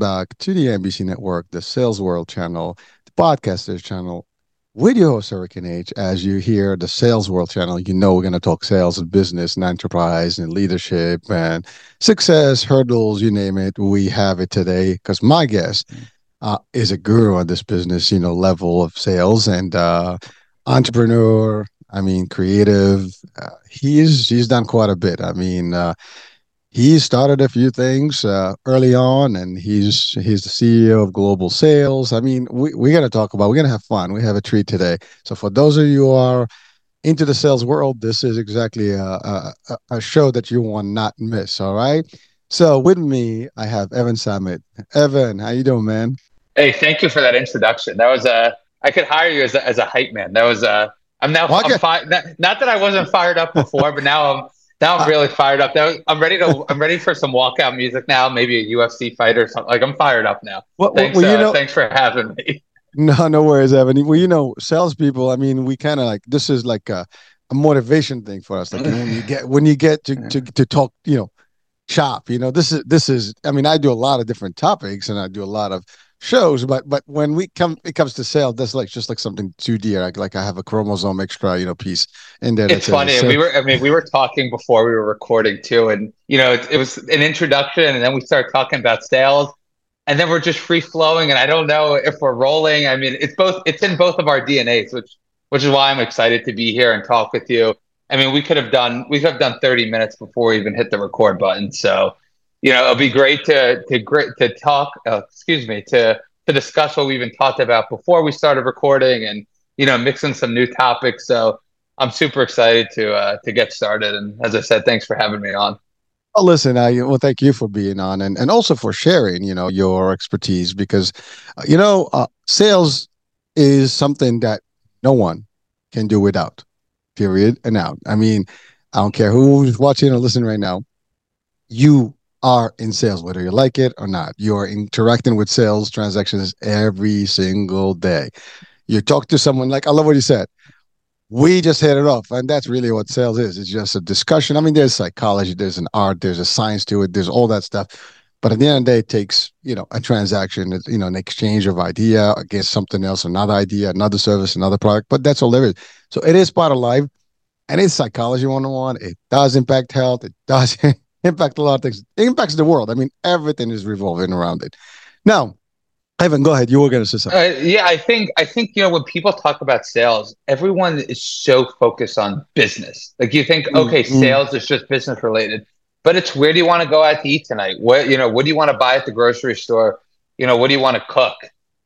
back to the NBC Network, the Sales World channel, the Podcasters channel, with your host, Hurricane H. As you hear the Sales World channel, you know we're going to talk sales and business and enterprise and leadership and success, hurdles, you name it. We have it today because my guest is a guru on this business, you know, level of sales and entrepreneur, I mean, creative. He's done quite a bit. I mean, he started a few things early on, and he's the CEO of Global Sales. I mean, we got to talk about, we're going to have fun. We have a treat today. So for those of you who are into the sales world, this is exactly a show that you will not miss, all right? So with me, I have Evan Samet. Evan, how you doing, man? Hey, thank you for that introduction. That was I could hire you as a hype man. That was I'm now okay. Not that I wasn't fired up before, but now I'm really fired up. I'm ready for some walkout music now. Maybe a UFC fight or something. Like, I'm fired up now. Thanks for having me. No worries, Evan. Well, you know, salespeople. I mean, we kind of like, this is like a motivation thing for us. Like when you get to talk, you know, shop. You know, this is. I mean, I do a lot of different topics and I do a lot of shows, but when it comes to sales, that's like just like something 2D. Like I have a chromosome extra, you know, piece in there. It's funny. So, we were talking before we were recording too, and you know, it was an introduction, and then we started talking about sales, and then we're just free flowing, and I don't know if we're rolling. I mean, it's in both of our DNAs, which is why I'm excited to be here and talk with you. I mean, we could have done 30 minutes before we even hit the record button. So, you know, it'll be great to talk. To discuss what we've been talked about before we started recording, and you know, mix in some new topics. So I'm super excited to get started. And as I said, thanks for having me on. Well, listen, thank you for being on, and also for sharing, you know, your expertise, because you know, sales is something that no one can do without. Period and out. I mean, I don't care who's watching or listening right now. You are in sales, whether you like it or not. You're interacting with sales transactions every single day. You talk to someone, like, I love what you said. We just hit it off. And that's really what sales is. It's just a discussion. I mean, there's psychology, there's an art, there's a science to it, there's all that stuff. But at the end of the day, it takes, you know, a transaction, you know, an exchange of idea against something else, another idea, another service, another product. But that's all there is. So it is part of life, and it's psychology 101. It does impact health. It does impact a lot of things. It impacts the world. I mean, everything is revolving around it. Now, Evan, go ahead. You were going to say something. Yeah, I think you know, when people talk about sales, everyone is so focused on business. Like, you think, okay, sales is just business related, but it's, where do you want to go out to eat tonight? What do you want to buy at the grocery store? You know, what do you want to cook?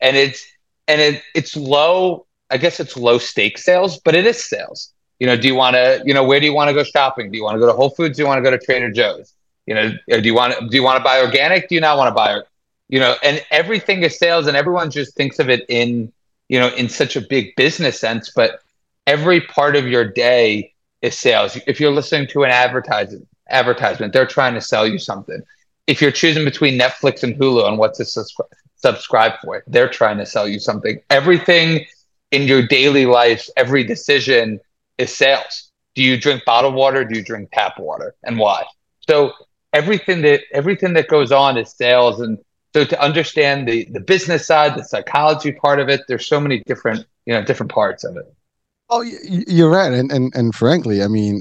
And it's low. I guess it's low stake sales, but it is sales. You know, do you want to, you know, where do you want to go shopping? Do you want to go to Whole Foods? Do you want to go to Trader Joe's? You know, do you want to buy organic? Do you not want to buy, you know, and everything is sales, and everyone just thinks of it in, you know, in such a big business sense, but every part of your day is sales. If you're listening to an advertisement, they're trying to sell you something. If you're choosing between Netflix and Hulu on what to subscribe for, they're trying to sell you something. Everything in your daily life, every decision is sales. Do you drink bottled water? Do you drink tap water? And why? So everything that goes on is sales. And so to understand the business side, the psychology part of it, there's so many different parts of it. Oh, you're right. And frankly, I mean,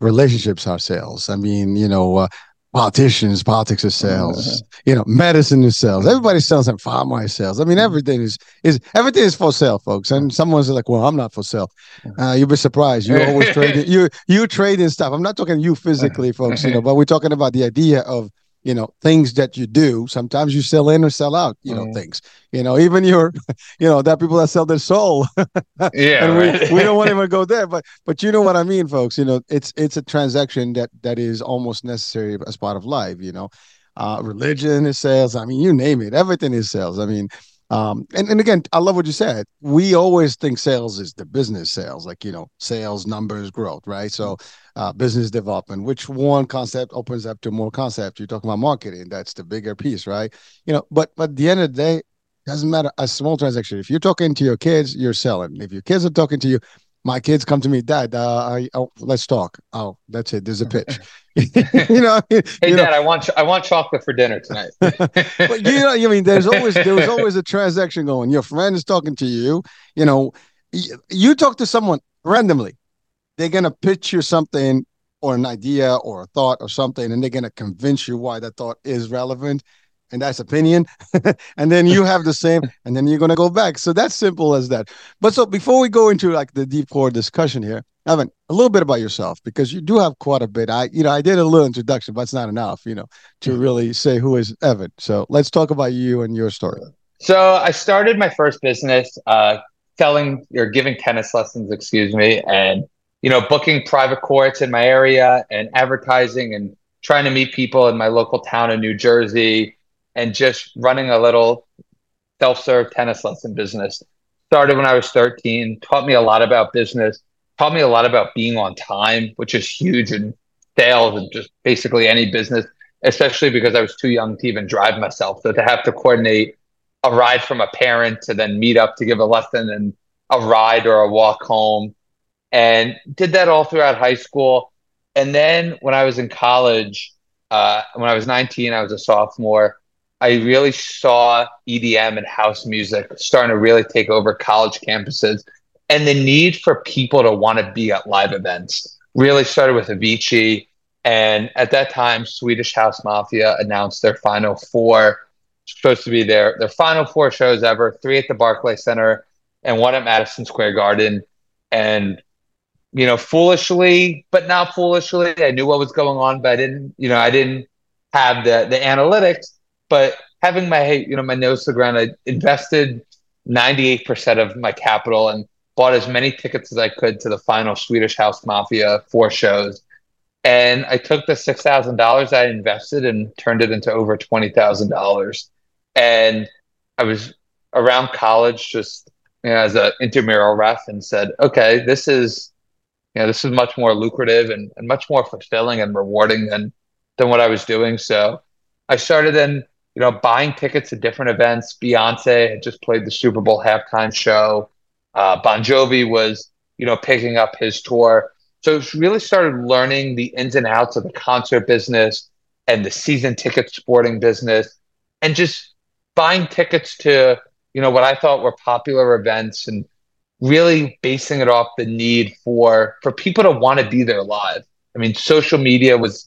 relationships are sales. I mean, you know, politics is sales, you know, medicine is sales, everybody sells, and pharma is sales. I mean, everything is for sale, folks. And someone's like, well, I'm not for sale. You'll be surprised. You always trade, you trade in stuff. I'm not talking you physically, folks, you know, but we're talking about the idea of, you know, things that you do. Sometimes you sell in or sell out, you know, things, you know, even your, you know, that people that sell their soul. Yeah. And we don't want to even go there, but you know what I mean, folks, you know, it's a transaction that is almost necessary as part of life, you know, religion is sales. I mean, you name it, everything is sales. I mean, and again, I love what you said. We always think sales is the business sales, like, you know, sales, numbers, growth, right? So business development, which one concept opens up to more concepts. You're talking about marketing. That's the bigger piece, right? You know, but at the end of the day, it doesn't matter. A small transaction. If you're talking to your kids, you're selling. If your kids are talking to you, My kids come to me, Dad, let's talk. Oh, that's it. There's a pitch. You know, hey, you Dad, know. I want chocolate for dinner tonight. But you know, I mean, there was always a transaction going. Your friend is talking to you. You know, you talk to someone randomly. They're gonna pitch you something or an idea or a thought or something, and they're gonna convince you why that thought is relevant. And that's opinion. And then you have the same, and then you're going to go back. So that's simple as that. But so before we go into like the deep core discussion here, Evan, a little bit about yourself, because you do have quite a bit. I did a little introduction, but it's not enough, to really say who is Evan. So let's talk about you and your story. So I started my first business, giving tennis lessons, and, booking private courts in my area and advertising and trying to meet people in my local town in New Jersey. And just running a little self-serve tennis lesson business. Started when I was 13, taught me a lot about business, taught me a lot about being on time, which is huge in sales and just basically any business, especially because I was too young to even drive myself. So to have to coordinate a ride from a parent to then meet up to give a lesson and a ride or a walk home. And did that all throughout high school. And then when I was in college, when I was 19, I was a sophomore. I really saw EDM and house music starting to really take over college campuses, and the need for people to want to be at live events really started with Avicii. And at that time, Swedish House Mafia announced their final four, supposed to be their final four shows ever, three at the Barclays Center and one at Madison Square Garden. And, foolishly, but not foolishly, I knew what was going on, but I didn't have the analytics. But having my my nose to the ground, I invested 98% of my capital and bought as many tickets as I could to the final Swedish House Mafia four shows. And I took the $6,000 I invested and turned it into over $20,000. And I was around college just as an intramural ref and said, okay, this is much more lucrative and much more fulfilling and rewarding than what I was doing. So I started then buying tickets to different events. Beyonce had just played the Super Bowl halftime show. Bon Jovi was, picking up his tour. So it really started learning the ins and outs of the concert business and the season ticket sporting business and just buying tickets to, what I thought were popular events and really basing it off the need for people to want to be there live. I mean, social media was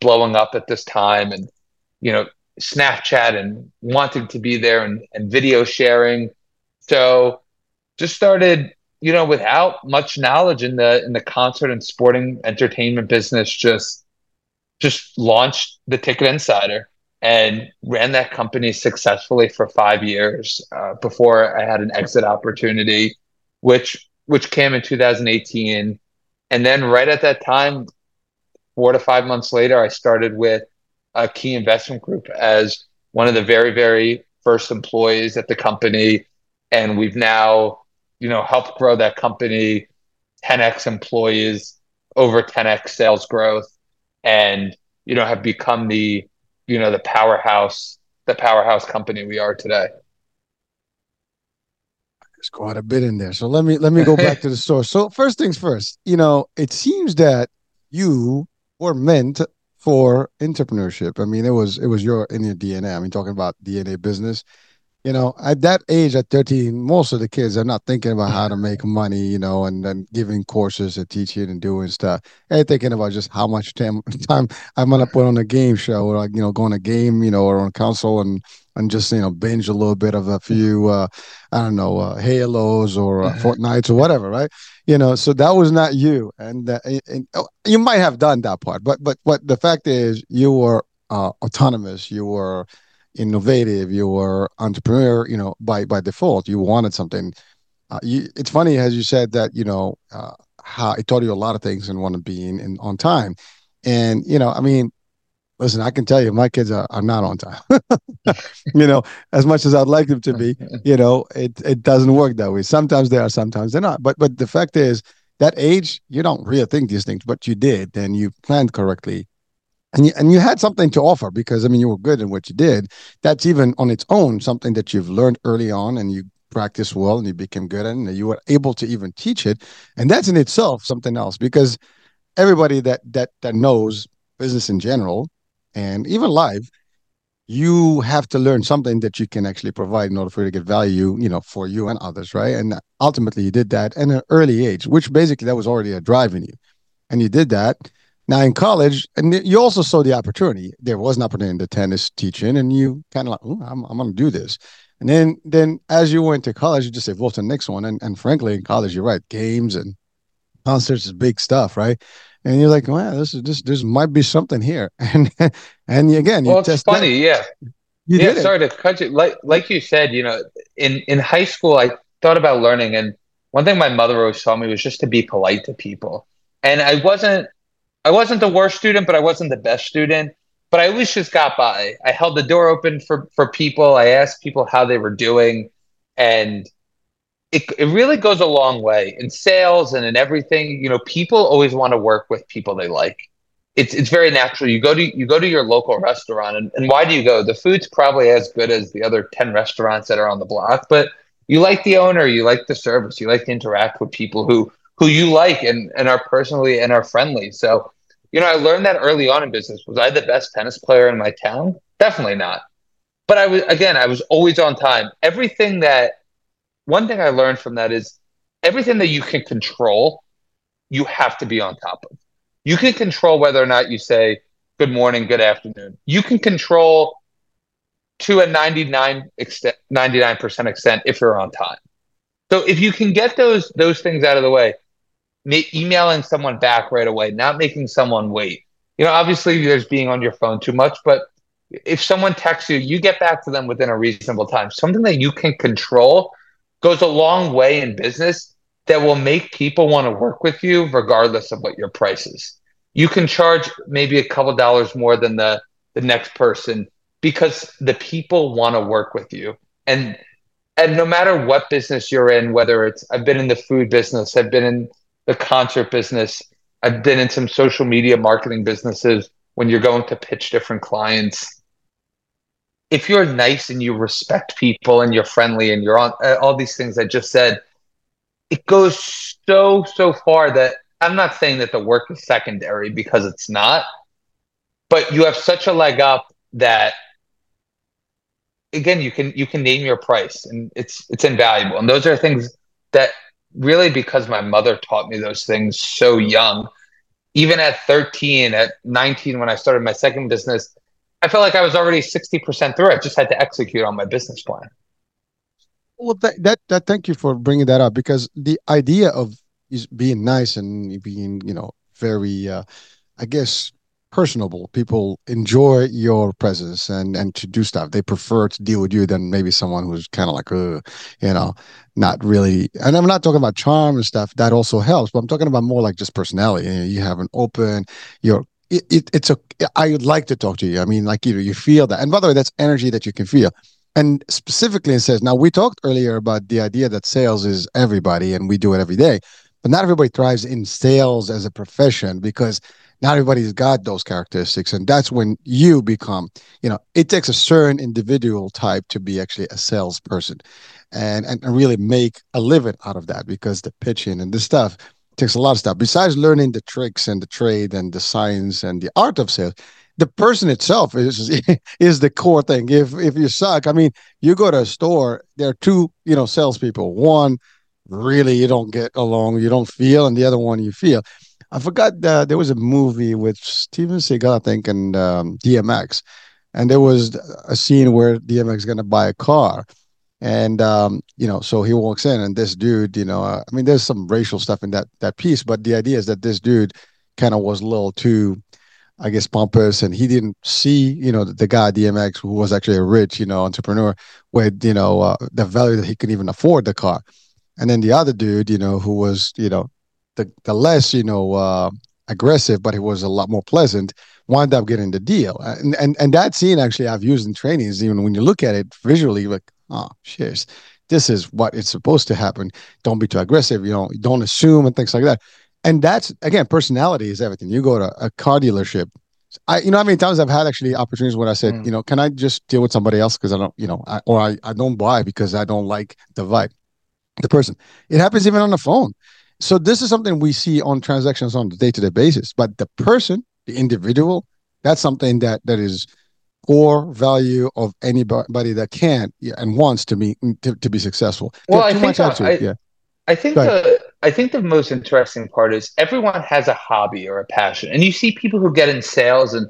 blowing up at this time and, Snapchat and wanting to be there and video sharing. So just started, without much knowledge in the concert and sporting entertainment business, just launched the Ticket Insider and ran that company successfully for 5 years before I had an exit opportunity, which came in 2018. And then right at that time, 4 to 5 months later, I started with a Key Investment Group as one of the very, very first employees at the company. And we've now, helped grow that company, 10x employees, over 10x sales growth, and, have become the powerhouse company we are today. There's quite a bit in there. So let me go back to the source. So first things first, it seems that you were meant for entrepreneurship. I mean, it was in your DNA. I mean, talking about DNA business, at that age, at 13, most of the kids are not thinking about how to make money, and then giving courses and teaching and doing stuff. They're thinking about just how much time I'm going to put on a game show or, go on a game, or on a console and just, binge a little bit of a few, Halos or Fortnites or whatever, right? So that was not you. And you might have done that part, but the fact is you were autonomous, you were innovative, you were entrepreneur, by default, you wanted something. It's funny, as you said that, how it taught you a lot of things and want to be in on time. And, I mean, listen, I can tell you, my kids are not on time. As much as I'd like them to be, it doesn't work that way. Sometimes they are, sometimes they're not. But the fact is, that age, you don't really think these things, but you did, and you planned correctly, and you had something to offer because, I mean, you were good in what you did. That's even on its own something that you've learned early on, and you practiced well and you became good at it and you were able to even teach it. And that's in itself something else, because everybody that knows business in general and even life, you have to learn something that you can actually provide in order for you to get value, for you and others, right? And ultimately you did that at an early age, which basically that was already a drive in you. And you did that. Now in college, and you also saw the opportunity. There was an opportunity in the tennis teaching, and you kind of like, oh, I'm going to do this. And then as you went to college, you just said, what's the next one? And frankly, in college, you're right, games and concerts is big stuff, right? And you're like, wow, this might be something here. And again, well, it's funny, that. Yeah. Sorry to cut you. Like you said, in high school, I thought about learning, and one thing my mother always taught me was just to be polite to people. And I wasn't the worst student, but I wasn't the best student. But I always just got by. I held the door open for people. I asked people how they were doing, and it really goes a long way in sales and in everything. People always want to work with people they like. It's very natural. You go to your local restaurant, and why do you go? The food's probably as good as the other 10 restaurants that are on the block, but you like the owner, you like the service, you like to interact with people who you like and are personally and are friendly. So, I learned that early on in business. Was I the best tennis player in my town? Definitely not. But I was always on time. One thing I learned from that is everything that you can control, you have to be on top of. You can control whether or not you say good morning, good afternoon. You can control to a 99% extent if you're on time. So if you can get those things out of the way, emailing someone back right away, not making someone wait. Obviously there's being on your phone too much, but if someone texts you, you get back to them within a reasonable time. Something that you can control goes a long way in business that will make people want to work with you regardless of what your price is. You can charge maybe a couple dollars more than the next person because the people want to work with you. And no matter what business you're in, whether it's I've been in the food business, I've been in the concert business, I've been in some social media marketing businesses when you're going to pitch different clients. If you're nice and you respect people and you're friendly and you're on all these things I just said, it goes so far that I'm not saying that the work is secondary because it's not, but you have such a leg up that again, you can name your price and it's invaluable. And those are things that really, because my mother taught me those things so young, even at 13, at 19, when I started my second business, I felt like I was already 60% through. I just had to execute on my business plan. Well, that thank you for bringing that up, because the idea of is being nice and being, very, I guess, personable. People enjoy your presence and to do stuff. They prefer to deal with you than maybe someone who's kind of like, not really. And I'm not talking about charm and stuff. That also helps. But I'm talking about more like just personality. You have an open, I would like to talk to you. I mean, like, you feel that. And by the way, that's energy that you can feel. And specifically, it says, now we talked earlier about the idea that sales is everybody and we do it every day, but not everybody thrives in sales as a profession because not everybody's got those characteristics. And that's when you become, it takes a certain individual type to be actually a salesperson and really make a living out of that, because the pitching and the stuff takes a lot of stuff. Besides learning the tricks and the trade and the science and the art of sales, the person itself is the core thing. If you suck, I mean, you go to a store, there are two, salespeople. One, really, you don't get along, you don't feel, and the other one you feel. I forgot that there was a movie with Steven Seagal, I think, and DMX. And there was a scene where DMX is going to buy a car. And, so he walks in and this dude, I mean, there's some racial stuff in that piece, but the idea is that this dude kind of was a little too, I guess, pompous, and he didn't see, the guy DMX, who was actually a rich, entrepreneur with, the value that he could even afford the car. And then the other dude, who was, the less, aggressive, but he was a lot more pleasant, wound up getting the deal. And that scene actually I've used in trainings, even when you look at it visually, like, oh, shit, this is what it's supposed to happen. Don't be too aggressive. Don't assume and things like that. And that's, again, personality is everything. You go to a car dealership, You know how many times I've had actually opportunities when I said, you know, can I just deal with somebody else? Because I don't, you know, I don't buy because I don't like the vibe, the person. It happens even on the phone. So this is something we see on transactions on the day-to-day basis. But the person, the individual, that's something that is core value of anybody that can and wants to be, to be successful. Well, I think the most interesting part is everyone has a hobby or a passion. And you see people who get in sales and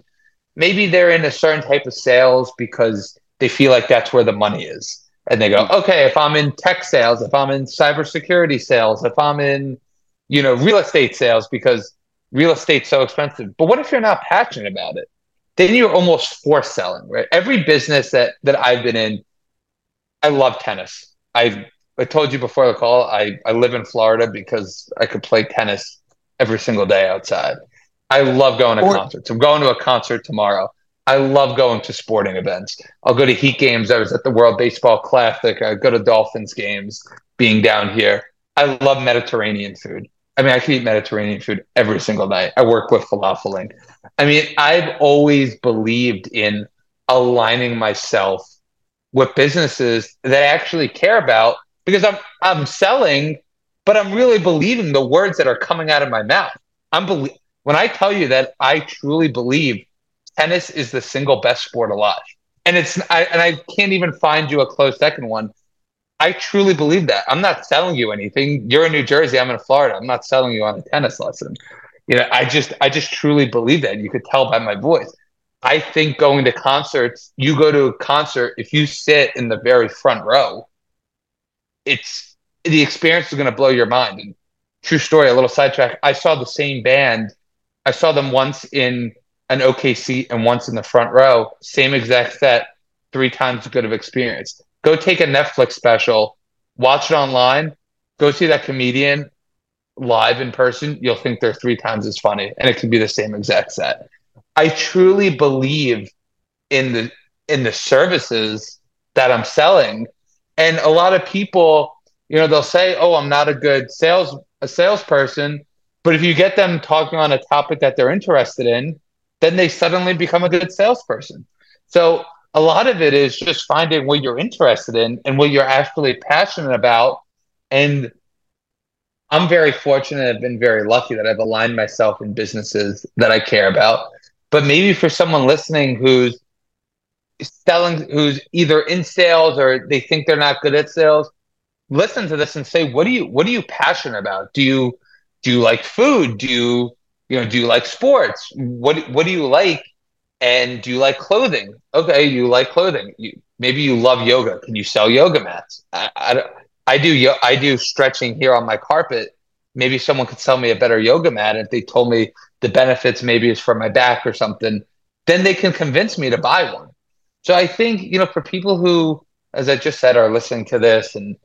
maybe they're in a certain type of sales because they feel like that's where the money is. And they go, okay, if I'm in tech sales, if I'm in cybersecurity sales, if I'm in, you know, real estate sales because real estate's so expensive. But what if you're not passionate about it? Then you're almost force selling, right? Every business that I've been in, I love tennis. I told you before the call, I live in Florida because I could play tennis every single day outside. I love going to concerts. I'm going to a concert tomorrow. I love going to sporting events. I'll go to Heat games. I was at the World Baseball Classic. I go to Dolphins games being down here. I love Mediterranean food. I mean, I can eat Mediterranean food every single night. I work with Falafel Inc. I mean, I've always believed in aligning myself with businesses that I actually care about because I'm selling, but I'm really believing the words that are coming out of my mouth. When I tell you that I truly believe tennis is the single best sport alive. And I can't even find you a close second one. I truly believe that. I'm not selling you anything. You're in New Jersey. I'm in Florida. I'm not selling you on a tennis lesson. You know, I just truly believe that. You could tell by my voice. I think going to concerts, you go to a concert, if you sit in the very front row, the experience is going to blow your mind. And true story, a little sidetrack. I saw the same band. I saw them once in an okay seat and once in the front row, same exact set, 3 times as good of experience. Go take a Netflix special, watch it online, go see that comedian live in person. You'll think they're 3 times as funny, and it could be the same exact set. I truly believe in the services that I'm selling. And a lot of people, you know, they'll say, oh, I'm not a good salesperson. But if you get them talking on a topic that they're interested in, then they suddenly become a good salesperson. So a lot of it is just finding what you're interested in and what you're actually passionate about. And I'm very fortunate. I've been very lucky that I've aligned myself in businesses that I care about. But maybe for someone listening who's selling, who's either in sales or they think they're not good at sales, listen to this and say, what are you passionate about? Do you like food? Do you like sports? What do you like? And do you like clothing? Okay, you like clothing. Maybe you love yoga. Can you sell yoga mats? I do stretching here on my carpet. Maybe someone could sell me a better yoga mat if they told me the benefits. Maybe it's for my back or something. Then they can convince me to buy one. So I think, you know, for people who, as I just said, are listening to this and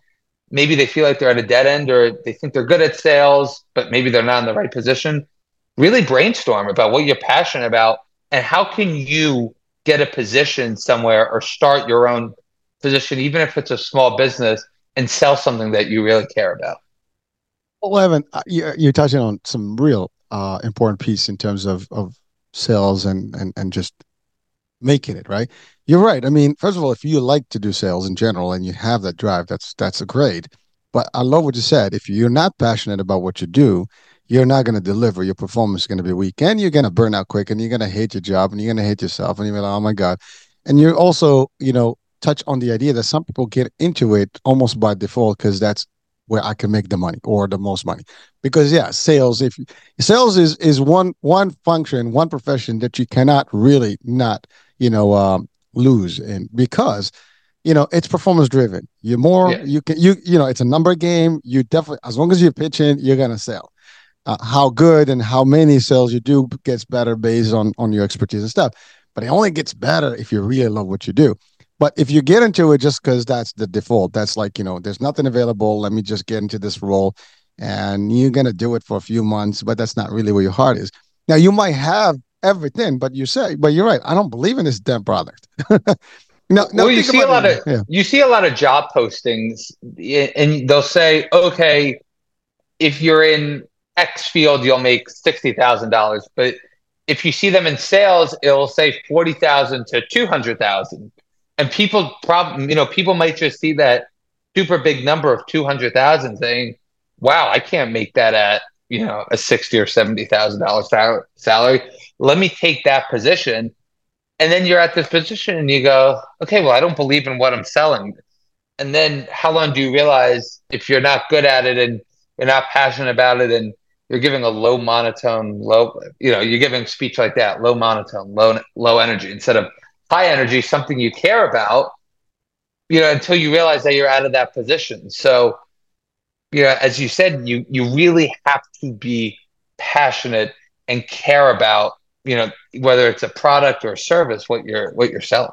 maybe they feel like they're at a dead end or they think they're good at sales, but maybe they're not in the right position. Really brainstorm about what you're passionate about and how can you get a position somewhere or start your own position, even if it's a small business, and sell something that you really care about. Well, Evan, you're touching on some real important piece in terms of sales and just making it, right? You're right. I mean, first of all, if you like to do sales in general and you have that drive, that's great. But I love what you said. If you're not passionate about what you do, you're not going to deliver. Your performance is going to be weak, and you're going to burn out quick, and you're going to hate your job, and you're going to hate yourself, and you're like, oh my God. And you also, you know, touch on the idea that some people get into it almost by default because that's where I can make the money or the most money. Because yeah, sales. If sales is one function, one profession that you cannot really not, you know, lose in, because you know, it's performance driven. You're more, yeah. you know, it's a number game. You definitely, as long as you're pitching, you're gonna sell. How good and how many sales you do gets better based on your expertise and stuff. But it only gets better if you really love what you do. But if you get into it just because that's the default, that's like, you know, there's nothing available. Let me just get into this role. And you're going to do it for a few months, but that's not really where your heart is. Now, you might have everything, but you're right. I don't believe in this damn product. No, you see you see a lot of job postings and they'll say, okay, if you're in X field, you'll make $60,000. But if you see them in sales, it'll say 40,000 to 200,000. And people probably, you know, people might just see that super big number of 200,000 saying, wow, I can't make that at, you know, a $60,000 or $70,000 salary. Let me take that position. And then you're at this position and you go, okay, well, I don't believe in what I'm selling. And then how long do you realize if you're not good at it and you're not passionate about it and you're giving a low monotone, low, you know, you're giving speech like that, low monotone, low energy instead of high energy, something you care about, you know, until you realize that you're out of that position. So, you know, as you said, you really have to be passionate and care about, you know, whether it's a product or a service, what you're selling.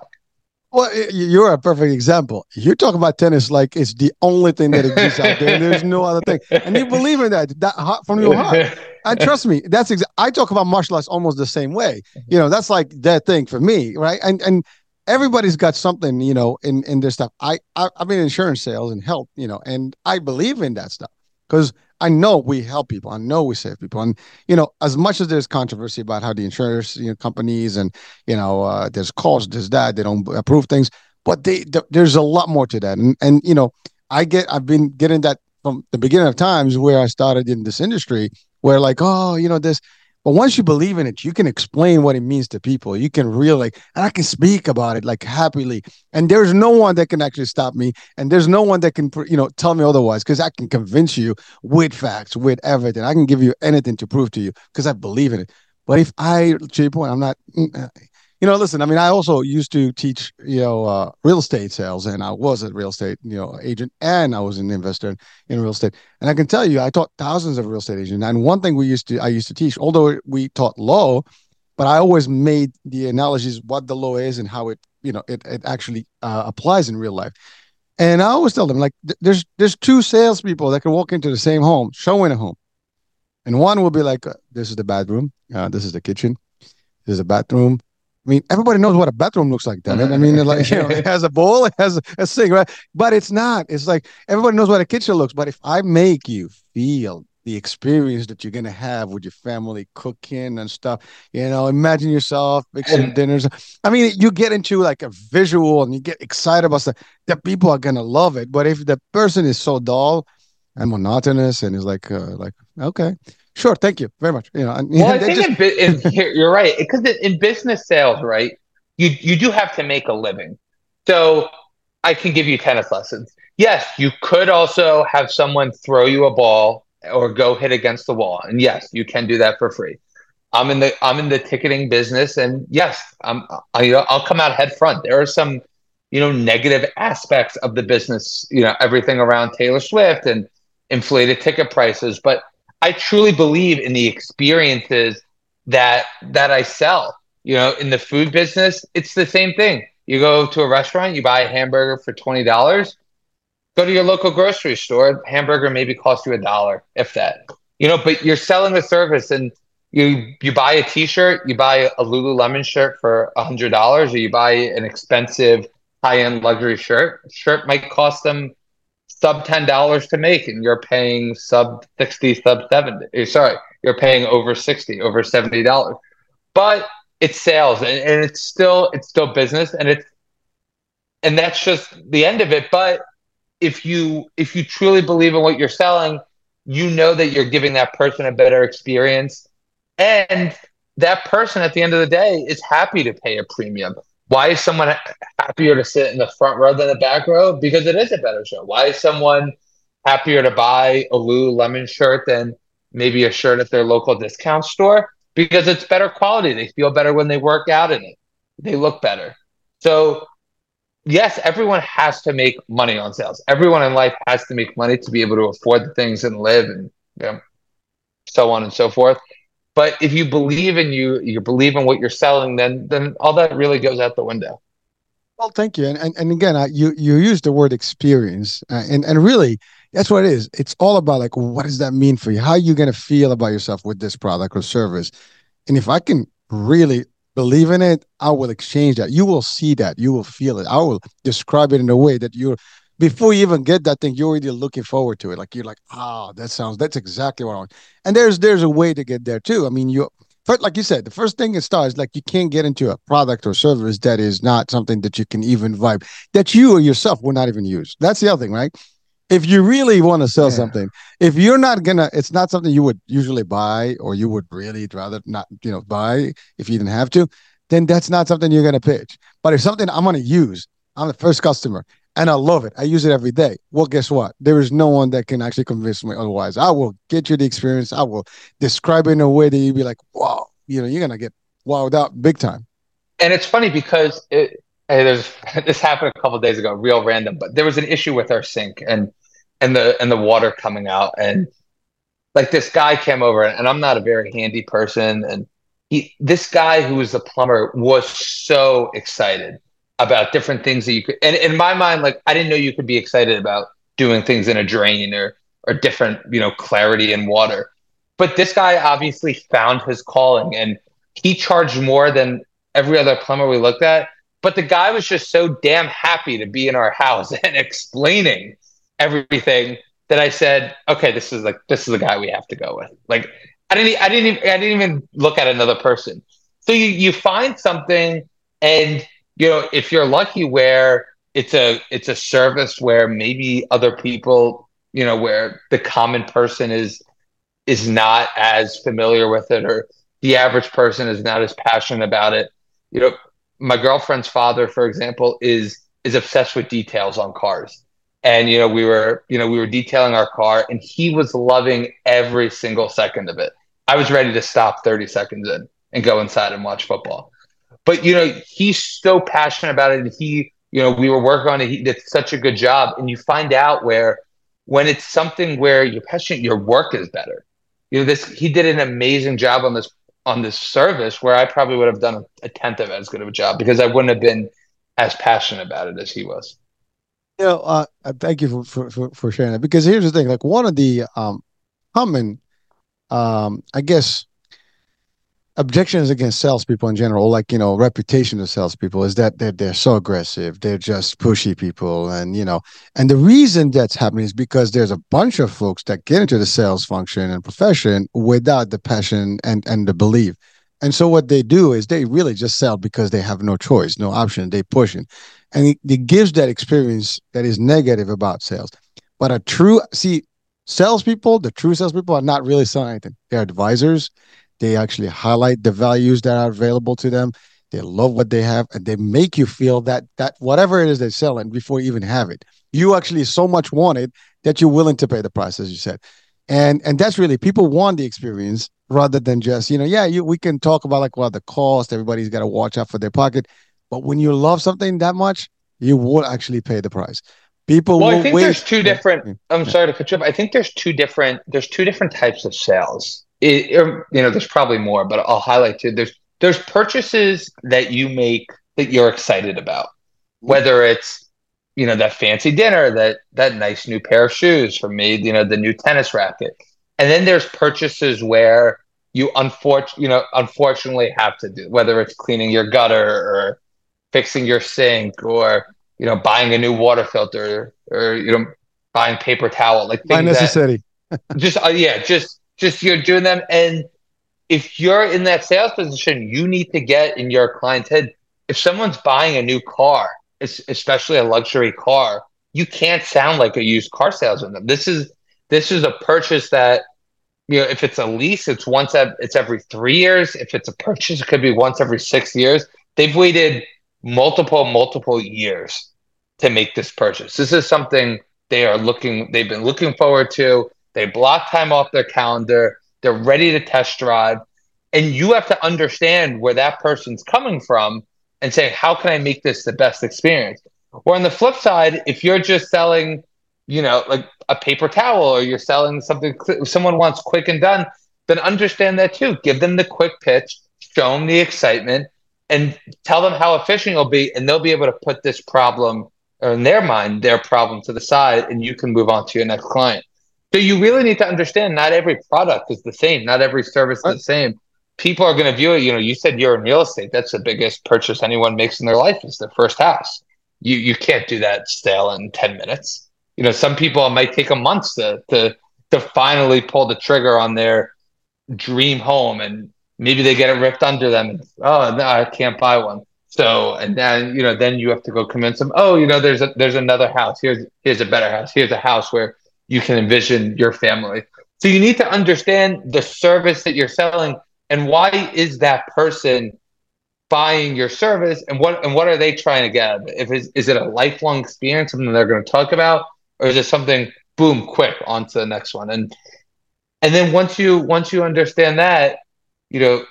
Well, you're a perfect example. You're talking about tennis like it's the only thing that exists out there. There's no other thing. And you believe in that from your heart. And trust me, that's I talk about martial arts almost the same way. You know, that's like that thing for me, right? And everybody's got something, you know, in their stuff. I've been in insurance sales and health, you know, and I believe in that stuff because I know we help people. I know we save people. And, you know, as much as there's controversy about how the insurance companies and, you know, there's cost, there's that, they don't approve things, but there's a lot more to that. And you know, I've been getting that from the beginning of times where I started in this industry where like, oh, you know, this, but once you believe in it, you can explain what it means to people. You can really and I can speak about it like happily. And there's no one that can actually stop me. And there's no one that can, you know, tell me otherwise because I can convince you with facts, with everything. I can give you anything to prove to you because I believe in it. But if I, to your point, I'm not, you know, listen, I mean, I also used to teach, you know, real estate sales, and I was a real estate, you know, agent, and I was an investor in real estate. And I can tell you, I taught thousands of real estate agents. And one thing I used to teach, although we taught law, but I always made the analogies what the law is and how it, you know, it actually applies in real life. And I always tell them, like, there's two salespeople that can walk into the same home, showing a home, and one will be like, this is the bathroom, this is the kitchen, this is the bathroom. I mean, everybody knows what a bathroom looks like. Then I mean, like, you know, it has a bowl, it has a sink, right? But it's not. It's like everybody knows what a kitchen looks. But if I make you feel the experience that you're gonna have with your family cooking and stuff, you know, imagine yourself fixing dinners. I mean, you get into like a visual and you get excited about stuff. The people are gonna love it. But if the person is so dull and monotonous and is like, okay. Sure, thank you very much. You know, well, I think you're right because in business sales, right, you do have to make a living. So I can give you tennis lessons. Yes, you could also have someone throw you a ball or go hit against the wall, and yes, you can do that for free. I'm in the ticketing business, and yes, I'll come out head front. There are some, you know, negative aspects of the business. You know, everything around Taylor Swift and inflated ticket prices, but I truly believe in the experiences that I sell. You know, in the food business, it's the same thing. You go to a restaurant, you buy a hamburger for $20. Go to your local grocery store, hamburger maybe costs you $1, if that. You know, but you're selling a service, and you buy a T-shirt, you buy a Lululemon shirt for $100, or you buy an expensive high-end luxury shirt. Shirt might cost them sub $10 to make, and you're paying sub 60, sub 70. Sorry, you're paying over 60, over $70. But it's sales, and it's still business, and that's just the end of it. But if you truly believe in what you're selling, you know that you're giving that person a better experience, and that person at the end of the day is happy to pay a premium. Why is someone happier to sit in the front row than the back row? Because it is a better show. Why is someone happier to buy a Lululemon shirt than maybe a shirt at their local discount store? Because it's better quality. They feel better when they work out in it. They look better. So, yes, everyone has to make money on sales. Everyone in life has to make money to be able to afford the things and live and, you know, so on and so forth. But if you believe in you believe in what you're selling, then all that really goes out the window. Well, thank you. And again, you used the word experience, and really that's what it is. It's all about like, what does that mean for you? How are you going to feel about yourself with this product or service? And if I can really believe in it, I will exchange that. You will see that. You will feel it. I will describe it in a way that before you even get that thing, you're already looking forward to it. Like you're like, that's exactly what I want. And there's a way to get there too. I mean, you But like you said, the first thing it starts, like, you can't get into a product or service that is not something that you can even vibe, that you or yourself will not even use. That's the other thing, right? If you really want to sell something, if you're not gonna, it's not something you would usually buy, or you would really rather not, you know, buy if you didn't have to, then that's not something you're gonna pitch. But if something I'm gonna use, I'm the first customer, and I love it, I use it every day. Well, guess what? There is no one that can actually convince me otherwise. I will get you the experience. I will describe it in a way that you'd be like, wow, you know, you're going to get wowed out big time. And it's funny because this happened a couple of days ago, real random, but there was an issue with our sink and the water coming out. And like, this guy came over, and I'm not a very handy person. And this guy who was the plumber was so excited about different things that you could, and in my mind, like, I didn't know you could be excited about doing things in a drain or different, you know, clarity in water. But this guy obviously found his calling, and he charged more than every other plumber we looked at. But the guy was just so damn happy to be in our house and explaining everything that I said, okay, this is the guy we have to go with. Like, I didn't even look at another person. So you find something, and you know, if you're lucky, where it's a service where maybe other people, you know, where the common person is not as familiar with it, or the average person is not as passionate about it. You know, my girlfriend's father, for example, is obsessed with details on cars. And, you know, we were detailing our car, and he was loving every single second of it. I was ready to stop 30 seconds in and go inside and watch football. But, you know, he's so passionate about it, and he, you know, we were working on it. He did such a good job. And you find out where, when it's something where you're passionate, your work is better. You know, he did an amazing job on this service, where I probably would have done a tenth of as good of a job, because I wouldn't have been as passionate about it as he was. You know, thank you for sharing that, because here's the thing, like, one of the common, I guess, objections against salespeople in general, like, you know, reputation of salespeople, is that they're so aggressive, they're just pushy people, and, you know, and the reason that's happening is because there's a bunch of folks that get into the sales function and profession without the passion and the belief. And so what they do is they really just sell because they have no choice, no option, they pushing, and it gives that experience that is negative about sales. But the true salespeople are not really selling anything. They're advisors. They actually highlight the values that are available to them. They love what they have, and they make you feel that whatever it is they're selling before you even have it, you actually so much want it that you're willing to pay the price, as you said. And that's really, people want the experience rather than just, you know, we can talk about like, well, the cost, everybody's got to watch out for their pocket. But when you love something that much, you will actually pay the price. People will wait. Well, I think there's two different, I'm sorry to cut you off. I think there's two different types of sales. You know, there's probably more, but I'll highlight two. There's purchases that you make that you're excited about, whether it's, you know, that fancy dinner, that nice new pair of shoes for me, you know, the new tennis racket. And then there's purchases where you unfortunately have to do, whether it's cleaning your gutter or fixing your sink, or, you know, buying a new water filter, or, you know, buying paper towel, like things unnecessary. Just you're doing them. And if you're in that sales position, you need to get in your client's head. If someone's buying a new car, especially a luxury car, you can't sound like a used car salesman. This is a purchase that, you know, if it's a lease, it's every 3 years. If it's a purchase, it could be once every 6 years. They've waited multiple years to make this purchase. This is something they've been looking forward to. They block time off their calendar. They're ready to test drive. And you have to understand where that person's coming from and say, how can I make this the best experience? Or on the flip side, if you're just selling, you know, like a paper towel, or you're selling something someone wants quick and done, then understand that too. Give them the quick pitch, show them the excitement, and tell them how efficient you'll be. And they'll be able to put this problem, or in their mind, their problem to the side, and you can move on to your next client. So you really need to understand not every product is the same. Not every service is the same. People are going to view it. You know, you said you're in real estate. That's the biggest purchase anyone makes in their life, is their first house. You can't do that sale in 10 minutes. You know, some people, it might take them months to finally pull the trigger on their dream home. And Maybe they get it ripped under them. And, oh, no, I can't buy one. So, and then, then you have to go convince them, oh, there's another house. Here's a better house. Here's a house where you can envision your family. So you need to understand the service that you're selling and why is that person buying your service and what are they trying to get out of it? Is it a lifelong experience, something they're going to talk about, or is it something, boom, quick, on to the next one? And then once you understand that, it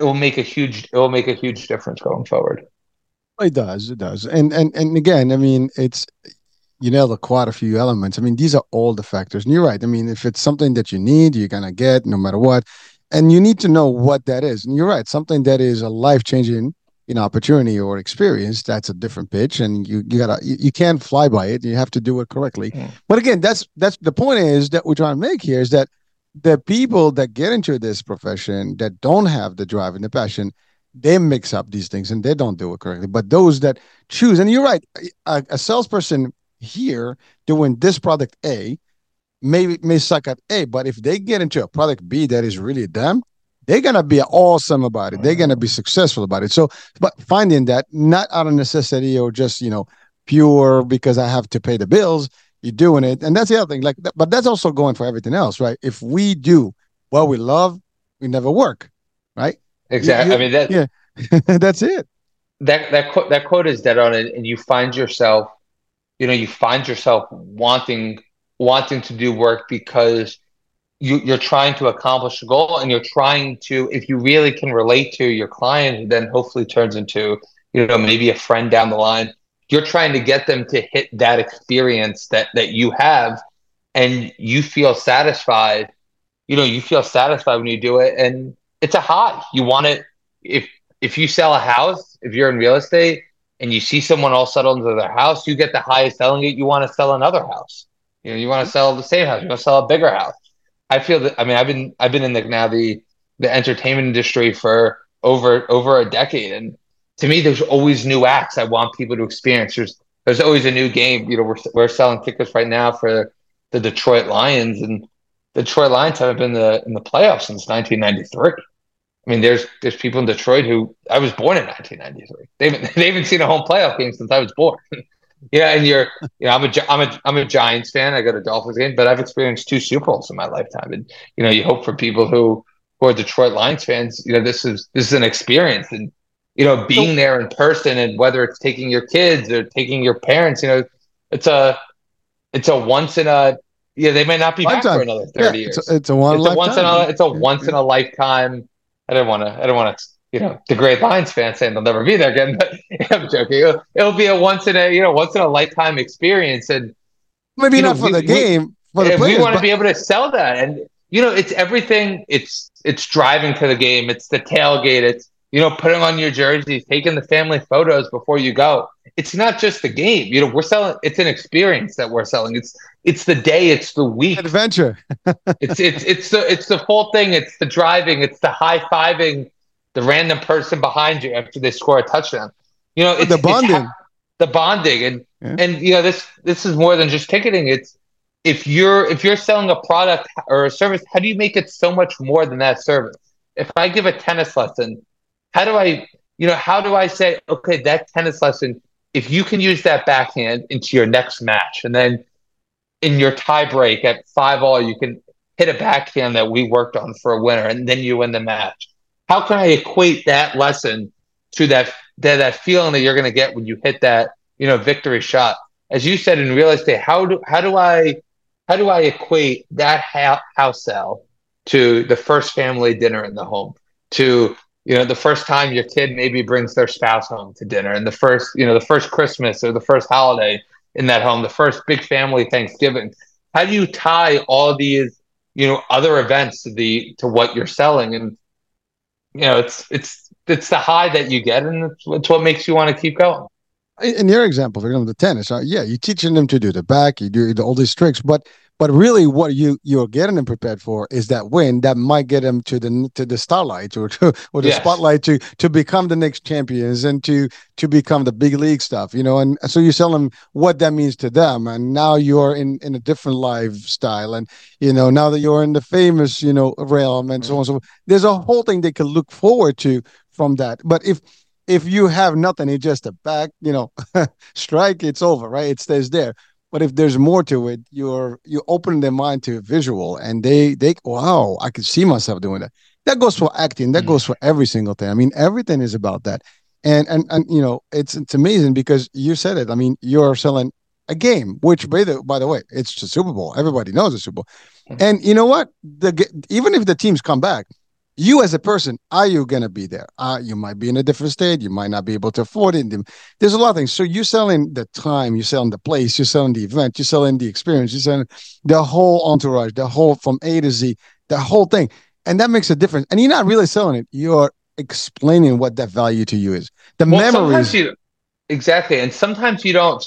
will make a huge difference going forward. It does. And again, I mean, it's, you nailed quite a few elements. I mean, these are all the factors. And you're right. I mean, if it's something that you need, you're going to get no matter what. And you need to know what that is. And you're right. Something that is a life-changing, opportunity or experience, that's a different pitch. And you can't fly by it. You have to do it correctly. Yeah. But again, that's the point is that we're trying to make here is that the people that get into this profession that don't have the drive and the passion, they mix up these things and they don't do it correctly. But those that choose, and you're right, a salesperson here doing this product A may suck at A, but if they get into a product B that is really them, they're going to be awesome about it. They're going to be successful about it. So, but finding that not out of necessity or just, pure because I have to pay the bills, you're doing it. And that's the other thing, but that's also going for everything else, right? If we do what we love, we never work, right? Exactly. That's it. That quote is dead on it. And you find yourself, wanting to do work because you're trying to accomplish a goal, and you're trying to, if you really can relate to your client, who then hopefully turns into, maybe a friend down the line, you're trying to get them to hit that experience that you have, and you feel satisfied. You feel satisfied when you do it, and it's a high. You want it. If you sell a house, if you're in real estate, and you see someone all settle into their house, you get the highest selling it. You want to sell another house. You want to sell the same house. You want to sell a bigger house. I feel that. I mean, I've been in the entertainment industry for over a decade, and to me, there's always new acts I want people to experience. There's always a new game. We're selling tickets right now for the Detroit Lions, and the Detroit Lions haven't been in the playoffs since 1993. I mean, there's people in Detroit who, I was born in 1993. They haven't seen a home playoff game since I was born. And I'm a Giants fan. I go to Dolphins game, but I've experienced 2 Super Bowls in my lifetime. And you hope for people who are Detroit Lions fans. This is an experience, and being there in person, and whether it's taking your kids or taking your parents, it's a once in a they may not be back for another 30 years. It's a once in a lifetime. I don't want to, degrade Lions fans saying they'll never be there again. But I'm joking. It'll be a once in a lifetime experience, and maybe not for the game. We want to be able to sell that, and it's everything. It's driving to the game. It's the tailgate. It's putting on your jerseys, taking the family photos before you go. It's not just the game. We're selling. It's an experience that we're selling. It's the day. It's the week. Adventure. it's the whole thing. It's the driving. It's the high fiving the random person behind you after they score a touchdown. It's the bonding. This is more than just ticketing. It's if you're selling a product or a service, how do you make it so much more than that service? If I give a tennis lesson, how do I say, okay, that tennis lesson, if you can use that backhand into your next match, and then in your tie break at 5-all, you can hit a backhand that we worked on for a winner, and then you win the match. How can I equate that lesson to that feeling that you're going to get when you hit that, victory shot? As you said in real estate, how do I equate that house sale to the first family dinner in the home, to the first time your kid maybe brings their spouse home to dinner, and the first Christmas or the first holiday in that home, the first big family Thanksgiving? How do you tie all these, other events to what you're selling? And, it's the high that you get, and it's what makes you want to keep going. In your example, for example, the tennis, you're teaching them to do the back, you do all these tricks, but But really, what you're getting them prepared for is that win that might get them to the starlight or the spotlight to become the next champions and to become the big league stuff, you know. And so you sell them what that means to them. And now you're in a different lifestyle, and you know now that you're in the famous realm and so on. So there's a whole thing they can look forward to from that. But if you have nothing, it's just a back strike. It's over, right? It stays there. But if there's more to it, you open their mind to a visual, and they wow, I could see myself doing that. That goes for acting. That goes for every single thing. I mean, everything is about that. And it's amazing because you said it. I mean, you're selling a game, which by the way, it's the Super Bowl. Everybody knows the Super Bowl. Mm-hmm. And you know what? Even if the teams come back, you as a person, are you gonna be there? You might be in a different state. You might not be able to afford it. There's a lot of things. So you're selling the time, you're selling the place, you're selling the event, you're selling the experience, you're selling the whole entourage, the whole from A to Z, the whole thing, and that makes a difference. And you're not really selling it; you're explaining what that value to you is. The memories, exactly. And sometimes you don't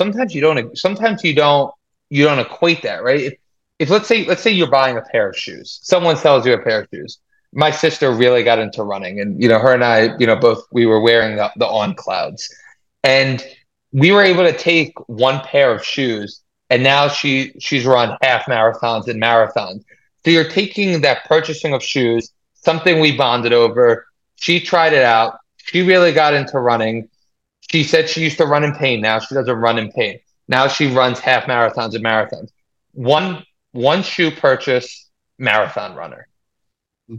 equate that, right? If let's say you're buying a pair of shoes, someone sells you a pair of shoes. My sister really got into running, and her and I, both we were wearing the On Clouds, and we were able to take one pair of shoes, and now she's run half marathons and marathons. So you're taking that purchasing of shoes, something we bonded over. She tried it out. She really got into running. She said she used to run in pain. Now she doesn't run in pain. Now she runs half marathons and marathons. One shoe purchase, marathon runner.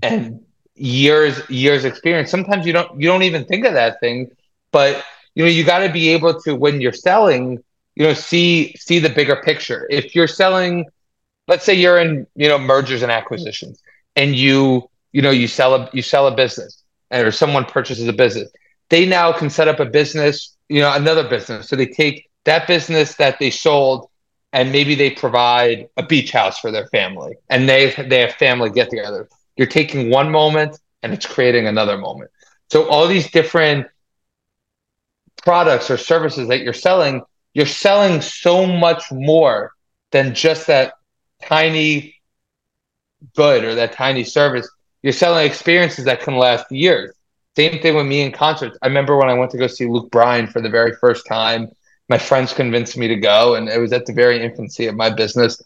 And years experience. Sometimes you don't even think of that thing, but you got to be able to, when you're selling, see the bigger picture. If you're selling, let's say you're in mergers and acquisitions, and you sell a business, or someone purchases a business, they now can set up a business, another business. So they take that business that they sold, and maybe they provide a beach house for their family, and they have family get-togethers. You're taking one moment and it's creating another moment. So all these different products or services that you're selling so much more than just that tiny good or that tiny service. You're selling experiences that can last years. Same thing with me in concerts. I remember when I went to go see Luke Bryan for the very first time, my friends convinced me to go, and it was at the very infancy of my business.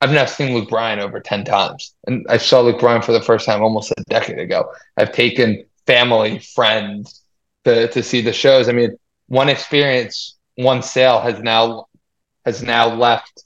I've now seen Luke Bryan over 10 times, and I saw Luke Bryan for the first time almost a decade ago. I've taken family, friends to see the shows. I mean, one experience, one sale has now left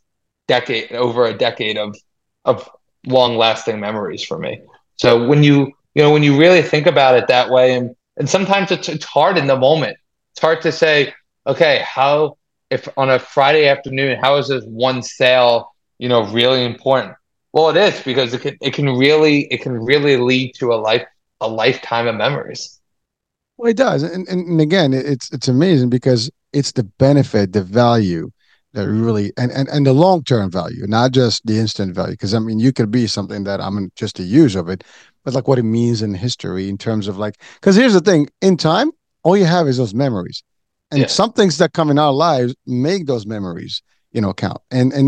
over a decade of long lasting memories for me. So when you really think about it that way, and sometimes it's hard in the moment. It's hard to say, okay, how, if on a Friday afternoon, how is this one sale really important? Well, it is, because it can really lead to a lifetime of memories. Well, it does, and again, it's amazing because it's the benefit, the value that really, and the long term value, not just the instant value. Because I mean, you could be something that I'm just a use of it, but like what it means in history in terms of like. Because here's the thing: in time, all you have is those memories, and some things that come in our lives make those memories count. And I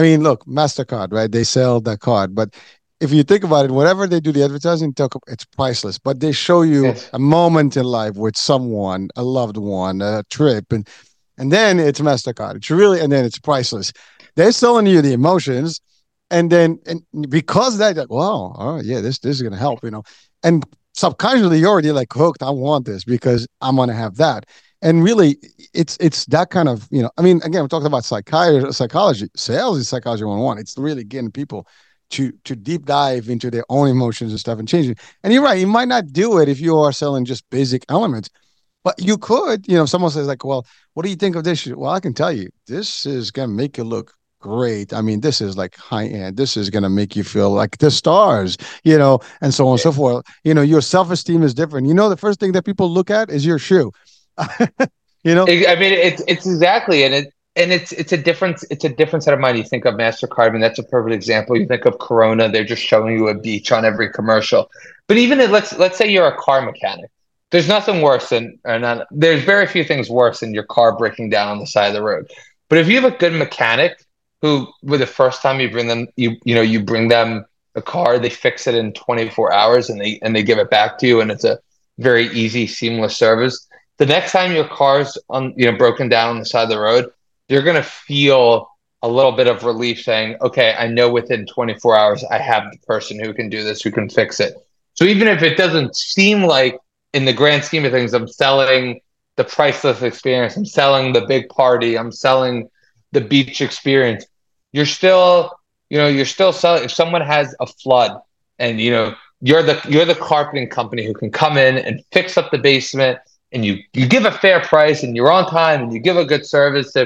mean, look, MasterCard, right? They sell that card, but if you think about it, whatever they do, the advertising, it's priceless, but they show you a moment in life with someone, a loved one, a trip, and then it's MasterCard. It's really, and then it's priceless. They're selling you the emotions, and then, and because that, like, wow, all right, yeah, this is going to help, and subconsciously you're already like hooked. I want this because I'm going to have that. And really, it's that kind of, I mean, again, we're talking about psychology. Sales is psychology 101. It's really getting people to deep dive into their own emotions and stuff and changing. And you're right. You might not do it if you are selling just basic elements, but you could, someone says like, well, what do you think of this? Well, I can tell you, this is going to make you look great. I mean, this is like high end. This is going to make you feel like the stars, and so on and so forth. Your self-esteem is different. The first thing that people look at is your shoe. I mean, it's exactly, and it's a different set of mind. You think of MasterCard, and that's a perfect example. You think of Corona; they're just showing you a beach on every commercial. But even if, let's say you're a car mechanic, there's nothing worse than, there's very few things worse than your car breaking down on the side of the road. But if you have a good mechanic who, with the first time you bring them, you bring them a car, they fix it in 24 hours and they give it back to you, and it's a very easy, seamless service. The next time your car's broken down on the side of the road, you're going to feel a little bit of relief saying, okay, I know within 24 hours I have the person who can do this, who can fix it. So even if it doesn't seem like, in the grand scheme of things, I'm selling the priceless experience, I'm selling the big party, I'm selling the beach experience, you're still selling. If someone has a flood and you're the carpeting company who can come in and fix up the basement, and you give a fair price and you're on time and you give a good service.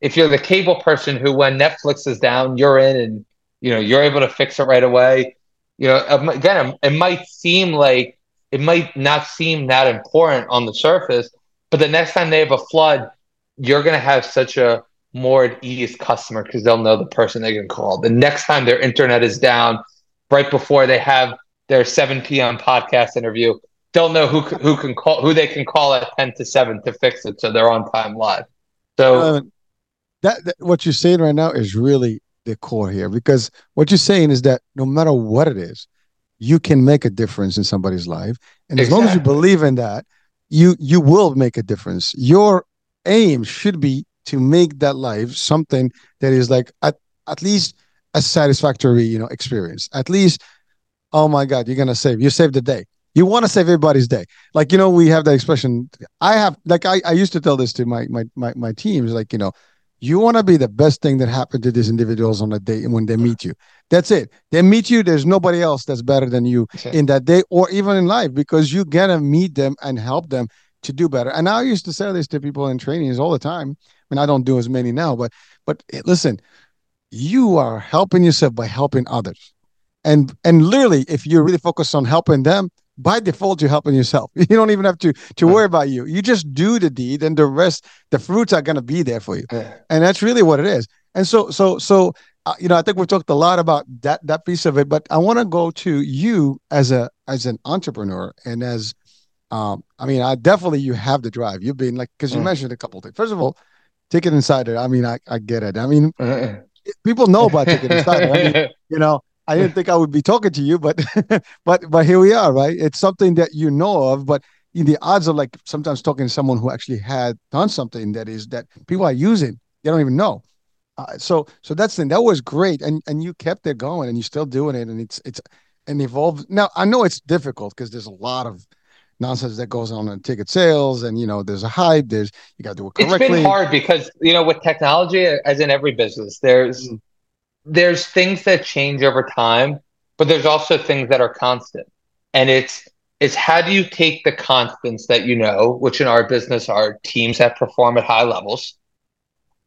If you're the cable person who, when Netflix is down, you're in and you're able to fix it right away. Again, it might seem like it might not seem that important on the surface, but the next time they have a flood, you're going to have such a more at ease customer because they'll know the person they can call. The next time their internet is down, right before they have their 7 p.m. podcast interview, they'll know who they can call at 10 to 7 to fix it, so they're on time live. So that what you're saying right now is really the core here, because what you're saying is that no matter what it is, you can make a difference in somebody's life, and as long as you believe in that, you will make a difference. Your aim should be to make that life something that is like at least a satisfactory, experience. At least, oh my God, you're gonna save. You save the day. You want to save everybody's day. Like we have that expression. I used to tell this to my teams. Like you want to be the best thing that happened to these individuals on a day when they meet you. That's it. They meet you. There's nobody else that's better than you in that day or even in life, because you're going to meet them and help them to do better. And I used to say this to people in trainings all the time. I mean, I don't do as many now, but listen, you are helping yourself by helping others. And literally, if you're really focused on helping them, by default, you're helping yourself. You don't even have to worry about you. You just do the deed, and the rest, the fruits are going to be there for you. Yeah. And that's really what it is. And so, I think we've talked a lot about that piece of it, but I want to go to you as an entrepreneur and as, you have the drive. You've been like, because you mentioned a couple of things. First of all, Ticket Insider. I mean, I get it. I mean, people know about Ticket Insider. I mean, I didn't think I would be talking to you, but but here we are, right? It's something that you know of, but in the odds of like sometimes talking to someone who actually had done something that people are using, they don't even know. So that's the thing. That was great, and you kept it going, and you're still doing it, and it's and evolved. Now I know it's difficult because there's a lot of nonsense that goes on ticket sales, and there's a hype. There's you got to do it correctly. It's been hard because with technology, as in every business, there's things that change over time, but there's also things that are constant. And it's how do you take the constants that which in our business are teams that perform at high levels,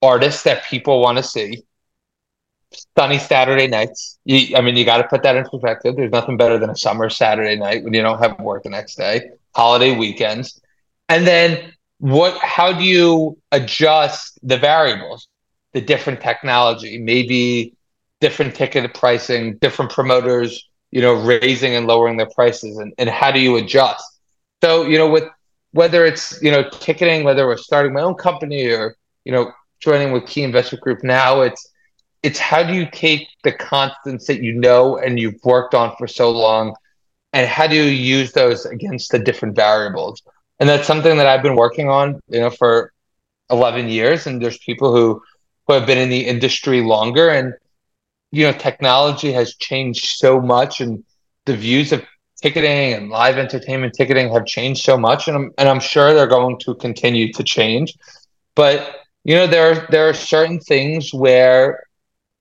artists that people want to see, sunny Saturday nights. You got to put that in perspective. There's nothing better than a summer Saturday night when you don't have work the next day, holiday weekends. And then how do you adjust the variables? The different technology, maybe different ticket pricing, different promoters, raising and lowering their prices, and how do you adjust? So, with whether it's, ticketing, whether we're starting my own company or, joining with Key Investment Group now, it's how do you take the constants that and you've worked on for so long, and how do you use those against the different variables? And that's something that I've been working on, for 11 years, and there's people who have been in the industry longer, and technology has changed so much, and the views of ticketing and live entertainment ticketing have changed so much, and I'm sure they're going to continue to change. But there are certain things where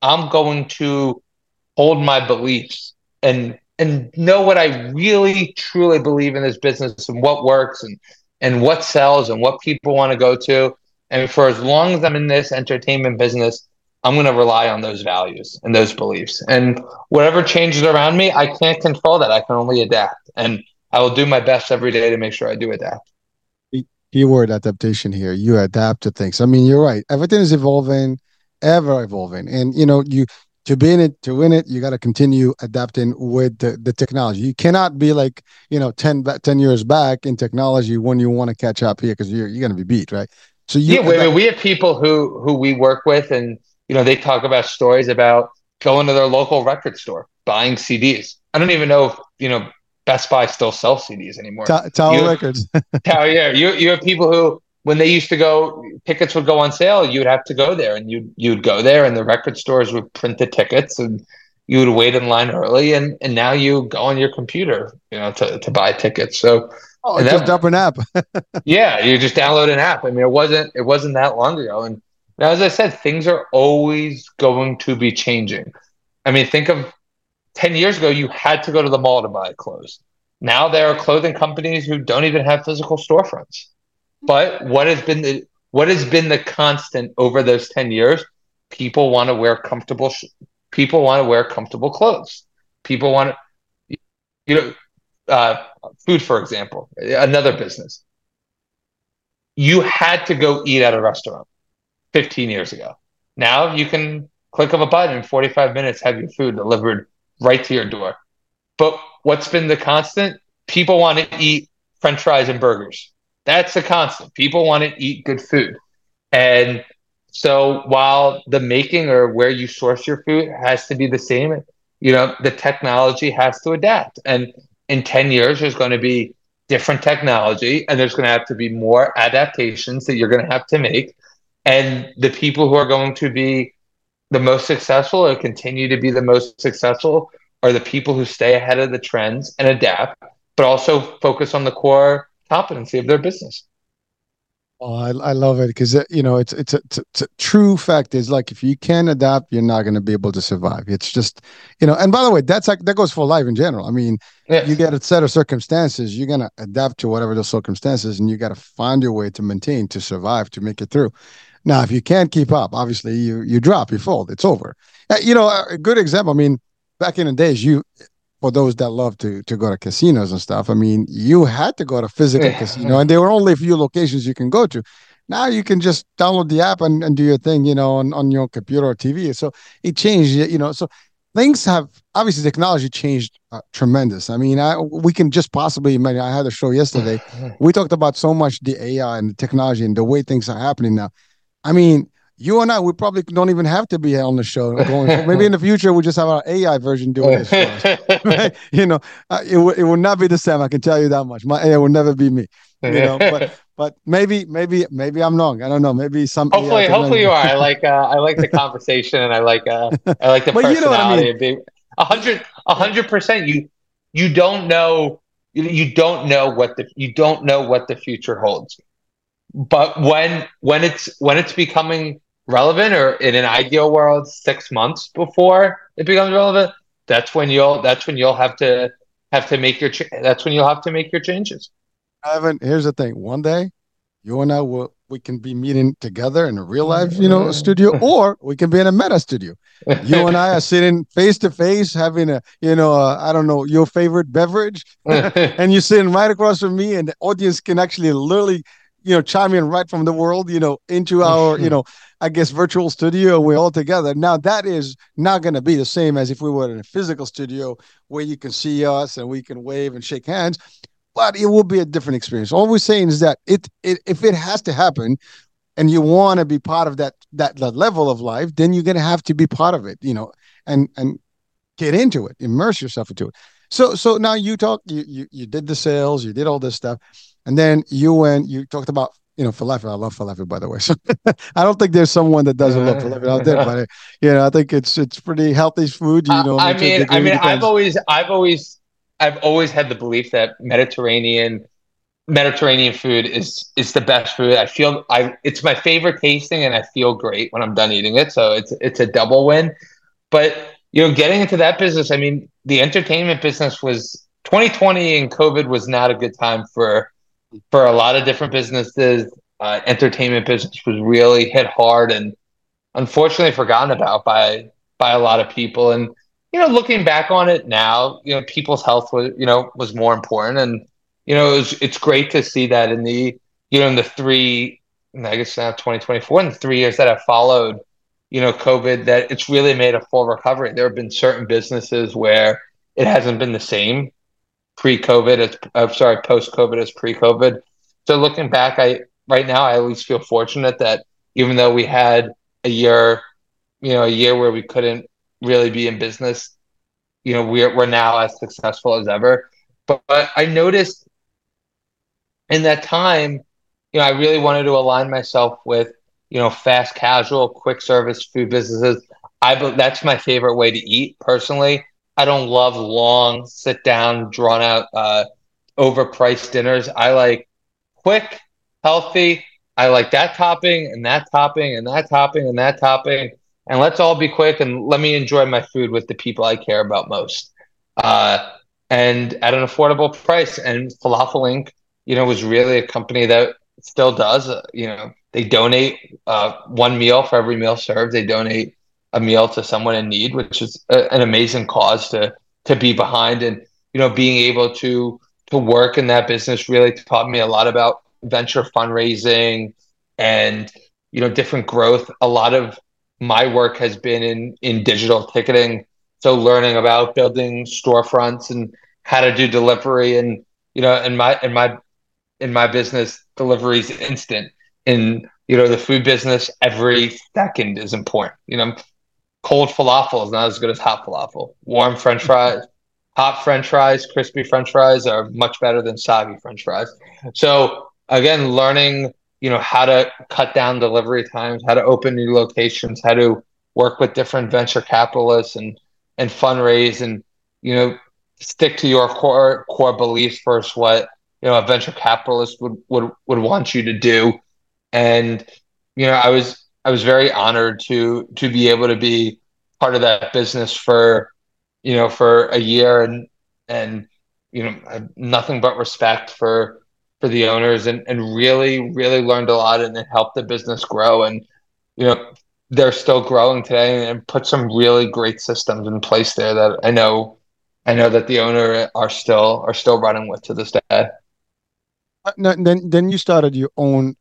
I'm going to hold my beliefs and know what I really truly believe in this business, and what works and what sells and what people want to go to. And for as long as I'm in this entertainment business, I'm going to rely on those values and those beliefs. And whatever changes around me, I can't control that. I can only adapt. And I will do my best every day to make sure I do adapt. Keyword adaptation here. You adapt to things. I mean, you're right. Everything is evolving, ever evolving. And, you to be in it, to win it, you got to continue adapting with the technology. You cannot be like, 10 years back in technology when you want to catch up here, because you're going to be beat, right? So we have people who we work with, and you know, they talk about stories about going to their local record store, buying CDs. I don't even know if, you know, Best Buy still sells CDs anymore. Tower Records. Yeah, you have people who, when they used to go, tickets would go on sale, you'd have to go there, and you'd go there, and the record stores would print the tickets, and you would wait in line early, and now you go on your computer, you know, to buy tickets. So just up an app. Yeah, you just download an app. I mean, it wasn't that long ago. And now, as I said, things are always going to be changing. I mean, think of 10 years ago, you had to go to the mall to buy clothes. Now there are clothing companies who don't even have physical storefronts. But what has been the constant over those 10 years? People want to wear comfortable clothes. People want to, you know, food, for example, another business. You had to go eat at a restaurant 15 years ago. Now you can click of a button in 45 minutes, have your food delivered right to your door. But what's been the constant? People want to eat French fries and burgers. That's the constant. People want to eat good food. And so while the making or where you source your food has to be the same, you know, the technology has to adapt. And in 10 years, there's going to be different technology, and there's going to have to be more adaptations that you're going to have to make. And the people who are going to be the most successful or continue to be the most successful are the people who stay ahead of the trends and adapt, but also focus on the core competency of their business. Oh, I love it, because, you know, it's a true fact is, like, if you can't adapt, you're not going to be able to survive. It's just, you know, and by the way, that's like, that goes for life in general. I mean, yes, you get a set of circumstances, you're going to adapt to whatever those circumstances, and you got to find your way to maintain, to survive, to make it through. Now, if you can't keep up, obviously you drop, you fold, it's over. You know, a good example, I mean, back in the days, for those that love to go to casinos and stuff, I mean, you had to go to physical casino, and there were only a few locations you can go to. Now you can just download the app and do your thing, you know, on your computer or TV. So it changed, you know. So things have, obviously, technology changed tremendous. I mean, we can just possibly imagine. I had a show yesterday. We talked about so much the AI and the technology and the way things are happening now. I mean, you and I, we probably don't even have to be on the show. Maybe in the future, we'll just have our AI version doing this for us. Right? You know, it will not be the same. I can tell you that much. My AI will never be me. You know, but maybe I'm wrong. I don't know. Maybe some. Hopefully you are. I like the conversation, and I like the personality. You know what I mean? Of being 100%. You don't know what the future holds. But when it's becoming relevant, or in an ideal world, 6 months before it becomes relevant, that's when you'll have to make your changes. Evan, here's the thing: one day, you and I we can be meeting together in a real life, you know, studio, or we can be in a meta studio. You and I are sitting face to face, having a, you know, I don't know, your favorite beverage, and you're sitting right across from me, and the audience can actually literally, you know, chime in right from the world, you know, into our, you know, I guess, virtual studio. We're all together. Now, that is not going to be the same as if we were in a physical studio where you can see us and we can wave and shake hands, but it will be a different experience. All we're saying is that if it has to happen and you want to be part of that level of life, then you're going to have to be part of it, you know, and get into it, immerse yourself into it. So now you did the sales, you did all this stuff. And then you talked about, you know, falafel. I love falafel, by the way. So I don't think there's someone that doesn't love falafel out there. But you know, I think it's pretty healthy food. You know, I've always had the belief that Mediterranean food is the best food. It's my favorite tasting, and I feel great when I'm done eating it. So it's a double win. But you know, getting into that business, I mean, the entertainment business was 2020 and COVID was not a good time for a lot of different businesses. Entertainment business was really hit hard and unfortunately forgotten about by a lot of people. And, you know, looking back on it now, you know, people's health was, you know, was more important. And, you know, it's great to see that in the, you know, in the 2024 and the 3 years that have followed, you know, COVID, that it's really made a full recovery. There have been certain businesses where it hasn't been the same post-COVID as pre-COVID. So looking back, right now, I always feel fortunate that even though we had a year you know, a year where we couldn't really be in business, you know, we're now as successful as ever. But I noticed in that time, you know, I really wanted to align myself with, you know, fast casual, quick service food businesses. That's my favorite way to eat personally. I don't love long, sit down, drawn out, overpriced dinners. I like quick, healthy. I like that topping and that topping and that topping and that topping. And let's all be quick and let me enjoy my food with the people I care about most. And at an affordable price. And Falafel Inc., you know, was really a company that still does. You know, they donate one meal for every meal served. They donate a meal to someone in need, which is an amazing cause to be behind. And, you know, being able to work in that business really taught me a lot about venture fundraising and, you know, different growth. A lot of my work has been in digital ticketing. So learning about building storefronts and how to do delivery, and, you know, in my business, delivery is instant. In, you know, the food business, every second is important. You know, cold falafel is not as good as hot falafel. Warm French fries, hot French fries, crispy French fries are much better than soggy French fries. So again, learning, you know, how to cut down delivery times, how to open new locations, how to work with different venture capitalists and fundraise, and, you know, stick to your core beliefs versus what, you know, a venture capitalist would want you to do. And, you know, I was very honored to be able to be part of that business for, you know, for a year, and, you know, nothing but respect for the owners, and really, really learned a lot, and it helped the business grow. And, you know, they're still growing today, and put some really great systems in place there that I know that the owner are still running with to this day. Then you started your own.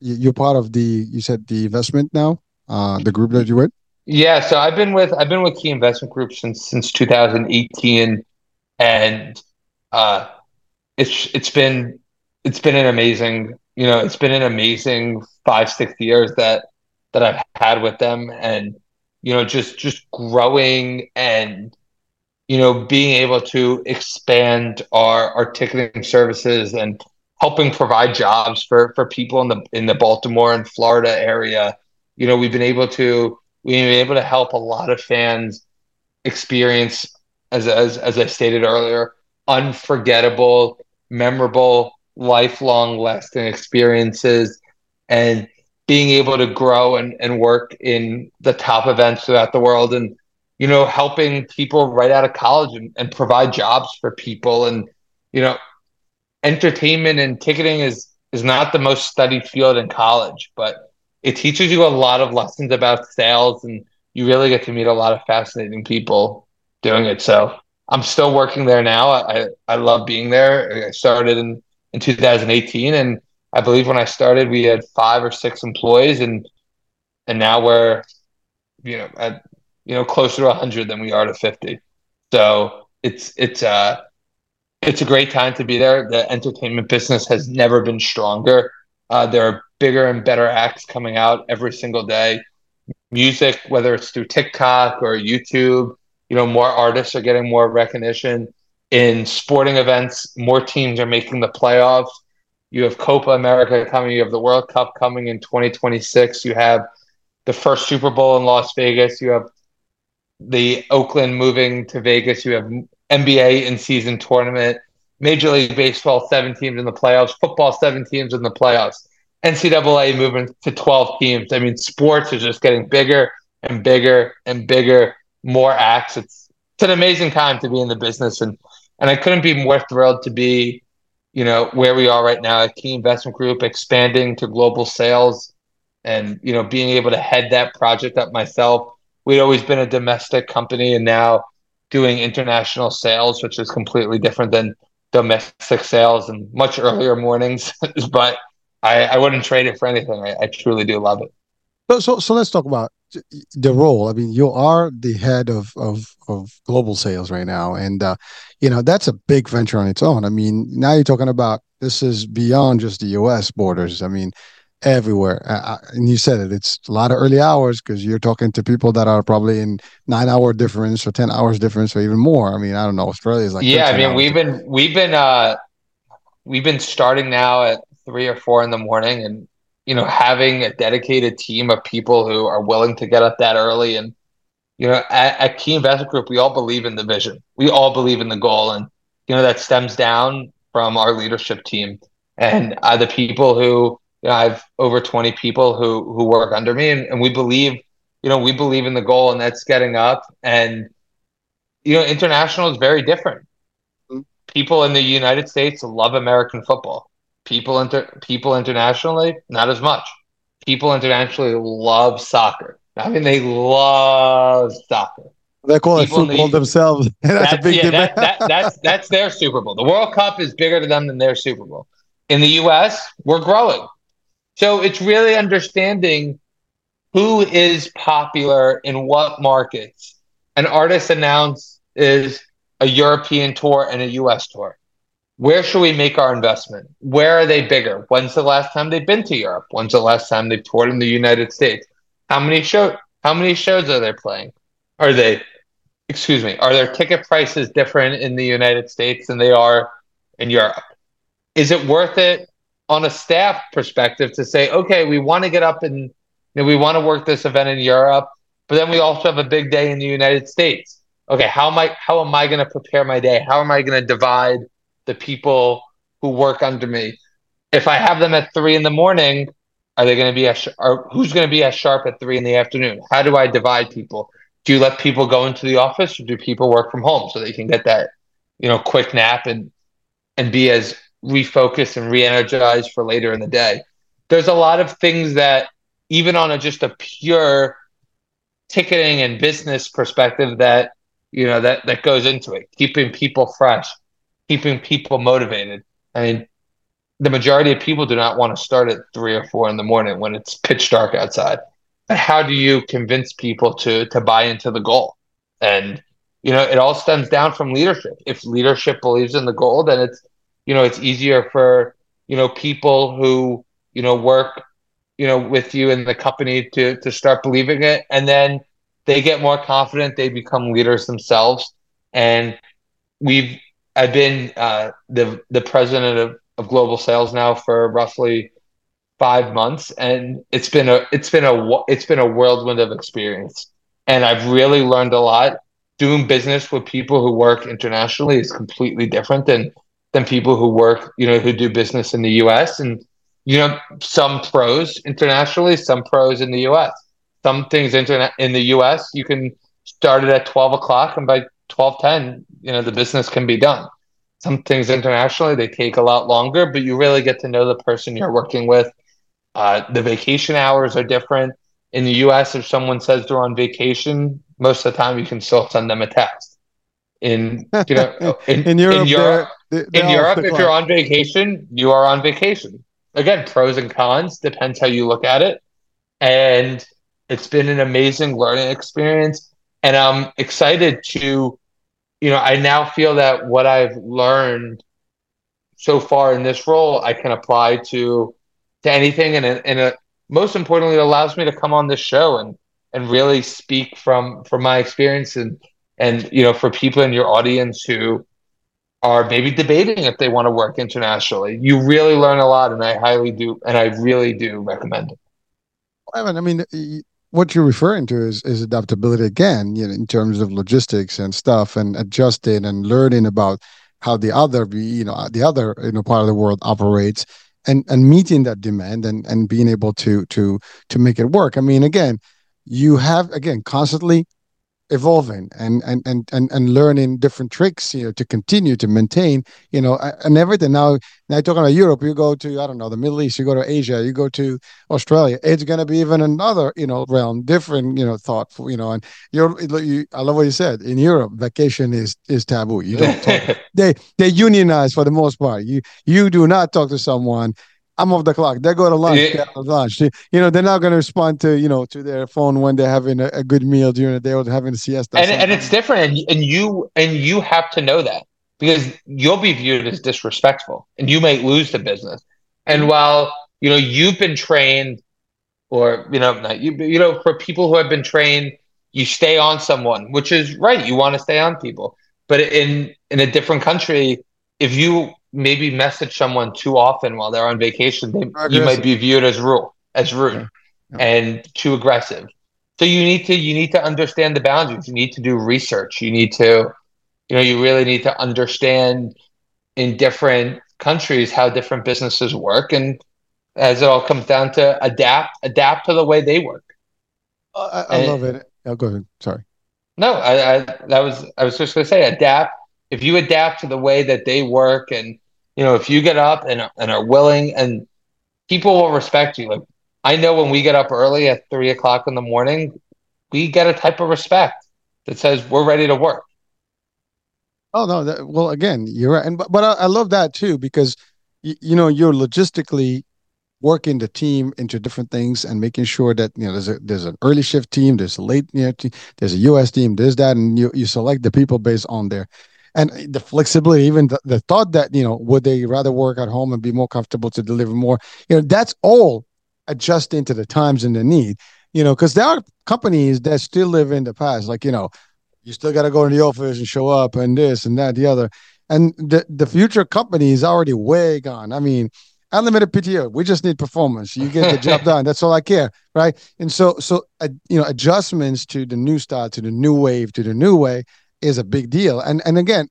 You're part of the investment now, the group that you're with. Yeah, so I've been with Key Investment Group since 2018, and it's been an amazing, you know, it's been an amazing 5-6 years that I've had with them, and, you know, just growing, and, you know, being able to expand our ticketing services and helping provide jobs for people in the Baltimore and Florida area. You know, we've been able to help a lot of fans experience, as I stated earlier, unforgettable, memorable, lifelong lasting experiences, and being able to grow and work in the top events throughout the world, and, you know, helping people right out of college and provide jobs for people. And, you know, entertainment and ticketing is not the most studied field in college, but it teaches you a lot of lessons about sales, and you really get to meet a lot of fascinating people doing it. So I'm still working there now. I love being there. I started in 2018, and I believe when I started, we had 5 or 6 employees, and now we're, you know, at, you know, closer to 100 than we are to 50. So it's a great time to be there. The entertainment business has never been stronger. There are bigger and better acts coming out every single day. Music, whether it's through TikTok or YouTube, you know, more artists are getting more recognition. In sporting events, more teams are making the playoffs. You have Copa America coming. You have the World Cup coming in 2026. You have the first Super Bowl in Las Vegas. You have the Oakland moving to Vegas. You have NBA in-season tournament, Major League Baseball, 7 teams in the playoffs, football, 7 teams in the playoffs, NCAA moving to 12 teams. I mean, sports is just getting bigger and bigger and bigger, more acts. It's an amazing time to be in the business, and I couldn't be more thrilled to be, you know, where we are right now at Key Investment Group, expanding to global sales, and, you know, being able to head that project up myself. We'd always been a domestic company, and now doing international sales, which is completely different than domestic sales, and much earlier mornings. But I wouldn't trade it for anything. I truly do love it. So let's talk about the role. I mean, you are the head of global sales right now. And, you know, that's a big venture on its own. I mean, now you're talking about this is beyond just the U.S. borders. I mean, everywhere. And you said it, it's a lot of early hours because you're talking to people that are probably in 9-hour difference or 10 hours difference or even more. I mean, I don't know. Australia is like, yeah, I mean, we've been starting now at 3 or 4 in the morning, and, you know, having a dedicated team of people who are willing to get up that early. And, you know, at Key Investment Group, we all believe in the vision. We all believe in the goal. And, you know, that stems down from our leadership team and the people who, you know, I have over 20 people who work under me, and we believe, you know, we believe in the goal, and that's getting up. And, you know, international is very different. People in the United States love American football. People internationally, not as much. People internationally love soccer. I mean, they love soccer. They call it Super Bowl themselves. That's a big debate. That's their Super Bowl. The World Cup is bigger to them than their Super Bowl. In the U.S., we're growing. So it's really understanding who is popular in what markets. An artist announces a European tour and a U.S. tour. Where should we make our investment? Where are they bigger? When's the last time they've been to Europe? When's the last time they've toured in the United States? How many shows are they playing? Are their ticket prices different in the United States than they are in Europe? Is it worth it on a staff perspective to say, okay, we want to get up and, you know, we want to work this event in Europe, but then we also have a big day in the United States. Okay, how am I going to prepare my day? How am I going to divide the people who work under me? If I have them at 3 in the morning, who's going to be as sharp at 3 in the afternoon? How do I divide people? Do you let people go into the office, or do people work from home so they can get that, you know, quick nap and be as refocused and re-energized for later in the day? There's a lot of things that, even on just a pure ticketing and business perspective, that, you know, that goes into it. Keeping people fresh, keeping people motivated. I mean, the majority of people do not want to start at 3 or 4 in the morning when it's pitch dark outside. But how do you convince people to buy into the goal? And, you know, it all stems down from leadership. If leadership believes in the goal, then it's, you know, it's easier for, you know, people who, you know, work, you know, with you in the company to start believing it. And then they get more confident. They become leaders themselves. And I've been the president of global sales now for roughly 5 months, and it's been a whirlwind of experience, and I've really learned a lot. Doing business with people who work internationally is completely different than people who work, you know, who do business in the U.S. And, you know, some pros internationally, some pros in the U.S. Some things in the U.S. you can start it at 12 o'clock, and by 12:10, you know, the business can be done. Some things internationally, they take a lot longer, but you really get to know the person you're working with. The vacation hours are different. In the U.S., if someone says they're on vacation, most of the time you can still send them a text. In Europe, if you're on vacation, you are on vacation. Again, pros and cons, depends how you look at it. And it's been an amazing learning experience. And I'm excited to, you know, I now feel that what I've learned so far in this role, I can apply to anything. And most importantly, it allows me to come on this show and really speak from my experience and, you know, for people in your audience who are maybe debating if they want to work internationally. You really learn a lot, and I really do recommend it. Evan, I mean, what you're referring to is adaptability again, you know, in terms of logistics and stuff, and adjusting and learning about how the other part of the world operates, and meeting that demand and being able to make it work. I mean, again, you have constantly evolving and learning different tricks, you know, to continue to maintain, you know, and everything. Now talking about Europe, you go to, I don't know, the Middle East, you go to Asia, you go to Australia, it's going to be even another, you know, realm, different, you know, thoughtful, you know, and you I love what you said. In Europe, vacation is taboo. You don't talk. They unionize for the most part. You do not talk to someone, I'm off the clock. They go to lunch. Yeah. They go to lunch. You know, they're not going to respond to, you know, to their phone when they're having a good meal during the day or having a siesta. And it's different. And you have to know that, because you'll be viewed as disrespectful and you may lose the business. And while you know, you've been trained, or, you know, not you, but, you know, for people who have been trained, you stay on someone, which is right. You want to stay on people. But in a different country, if you maybe message someone too often while they're on vacation, you might be viewed as rude yeah. Yeah. and too aggressive. So you need to understand the boundaries. You need to do research. You need to, you know, you really need to understand in different countries how different businesses work, and as it all comes down to adapt to the way they work. I love it. Oh, go ahead. Sorry. No, I was just gonna say adapt. If you adapt to the way that they work, and you know, if you get up and are willing, and people will respect you. Like, I know when we get up early at 3 o'clock in the morning, we get a type of respect that says we're ready to work. Oh no! Well, again, you're right, but I love that too, because you know, you're logistically working the team into different things and making sure that, you know, there's an early shift team, there's a late night team, there's a U.S. team, there's that, and you select the people based on there. And the flexibility, even the thought that, you know, would they rather work at home and be more comfortable to deliver more, you know, that's all adjusting to the times and the need, you know, because there are companies that still live in the past, like, you know, you still got to go in the office and show up and this and that, the other. And the future company is already way gone. I mean, unlimited PTO. We just need performance. You get the job done. That's all I care, right? And so you know, adjustments to the new style, to the new wave, to the new way is a big deal. And again,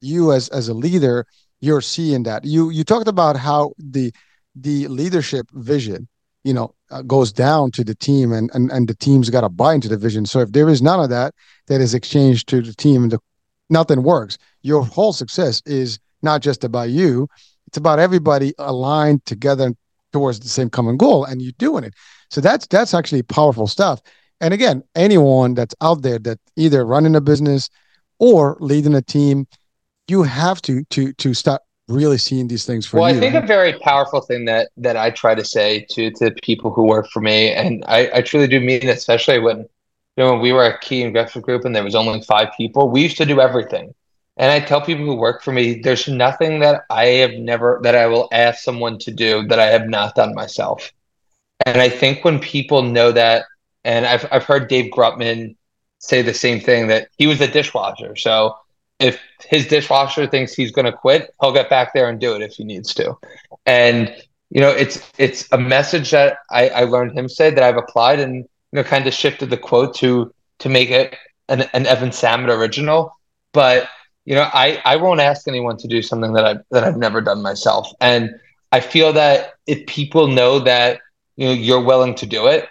you as a leader, you're seeing that. You talked about how the leadership vision, you know, goes down to the team, and the team's got to buy into the vision. So if there is none of that is exchanged to the team, nothing works. Your whole success is not just about you. It's about everybody aligned together towards the same common goal, and you're doing it. So that's actually powerful stuff. And again, anyone that's out there that either running a business or leading a team, you have to start really seeing these things for you. Well, I think a very powerful thing that I try to say to people who work for me, and I truly do mean, especially when, you know, when we were a Key Investment Group and there was only 5 people, we used to do everything. And I tell people who work for me, there's nothing that I will ask someone to do that I have not done myself. And I think when people know that, and I've heard Dave Grutman say the same thing, that he was a dishwasher. So if his dishwasher thinks he's going to quit, he'll get back there and do it if he needs to. And, you know, it's a message that I learned him say that I've applied, and, you know, kind of shifted the quote to make it an Evan Samet original. But, you know, I won't ask anyone to do something that I've never done myself. And I feel that if people know that, you know, you're willing to do it,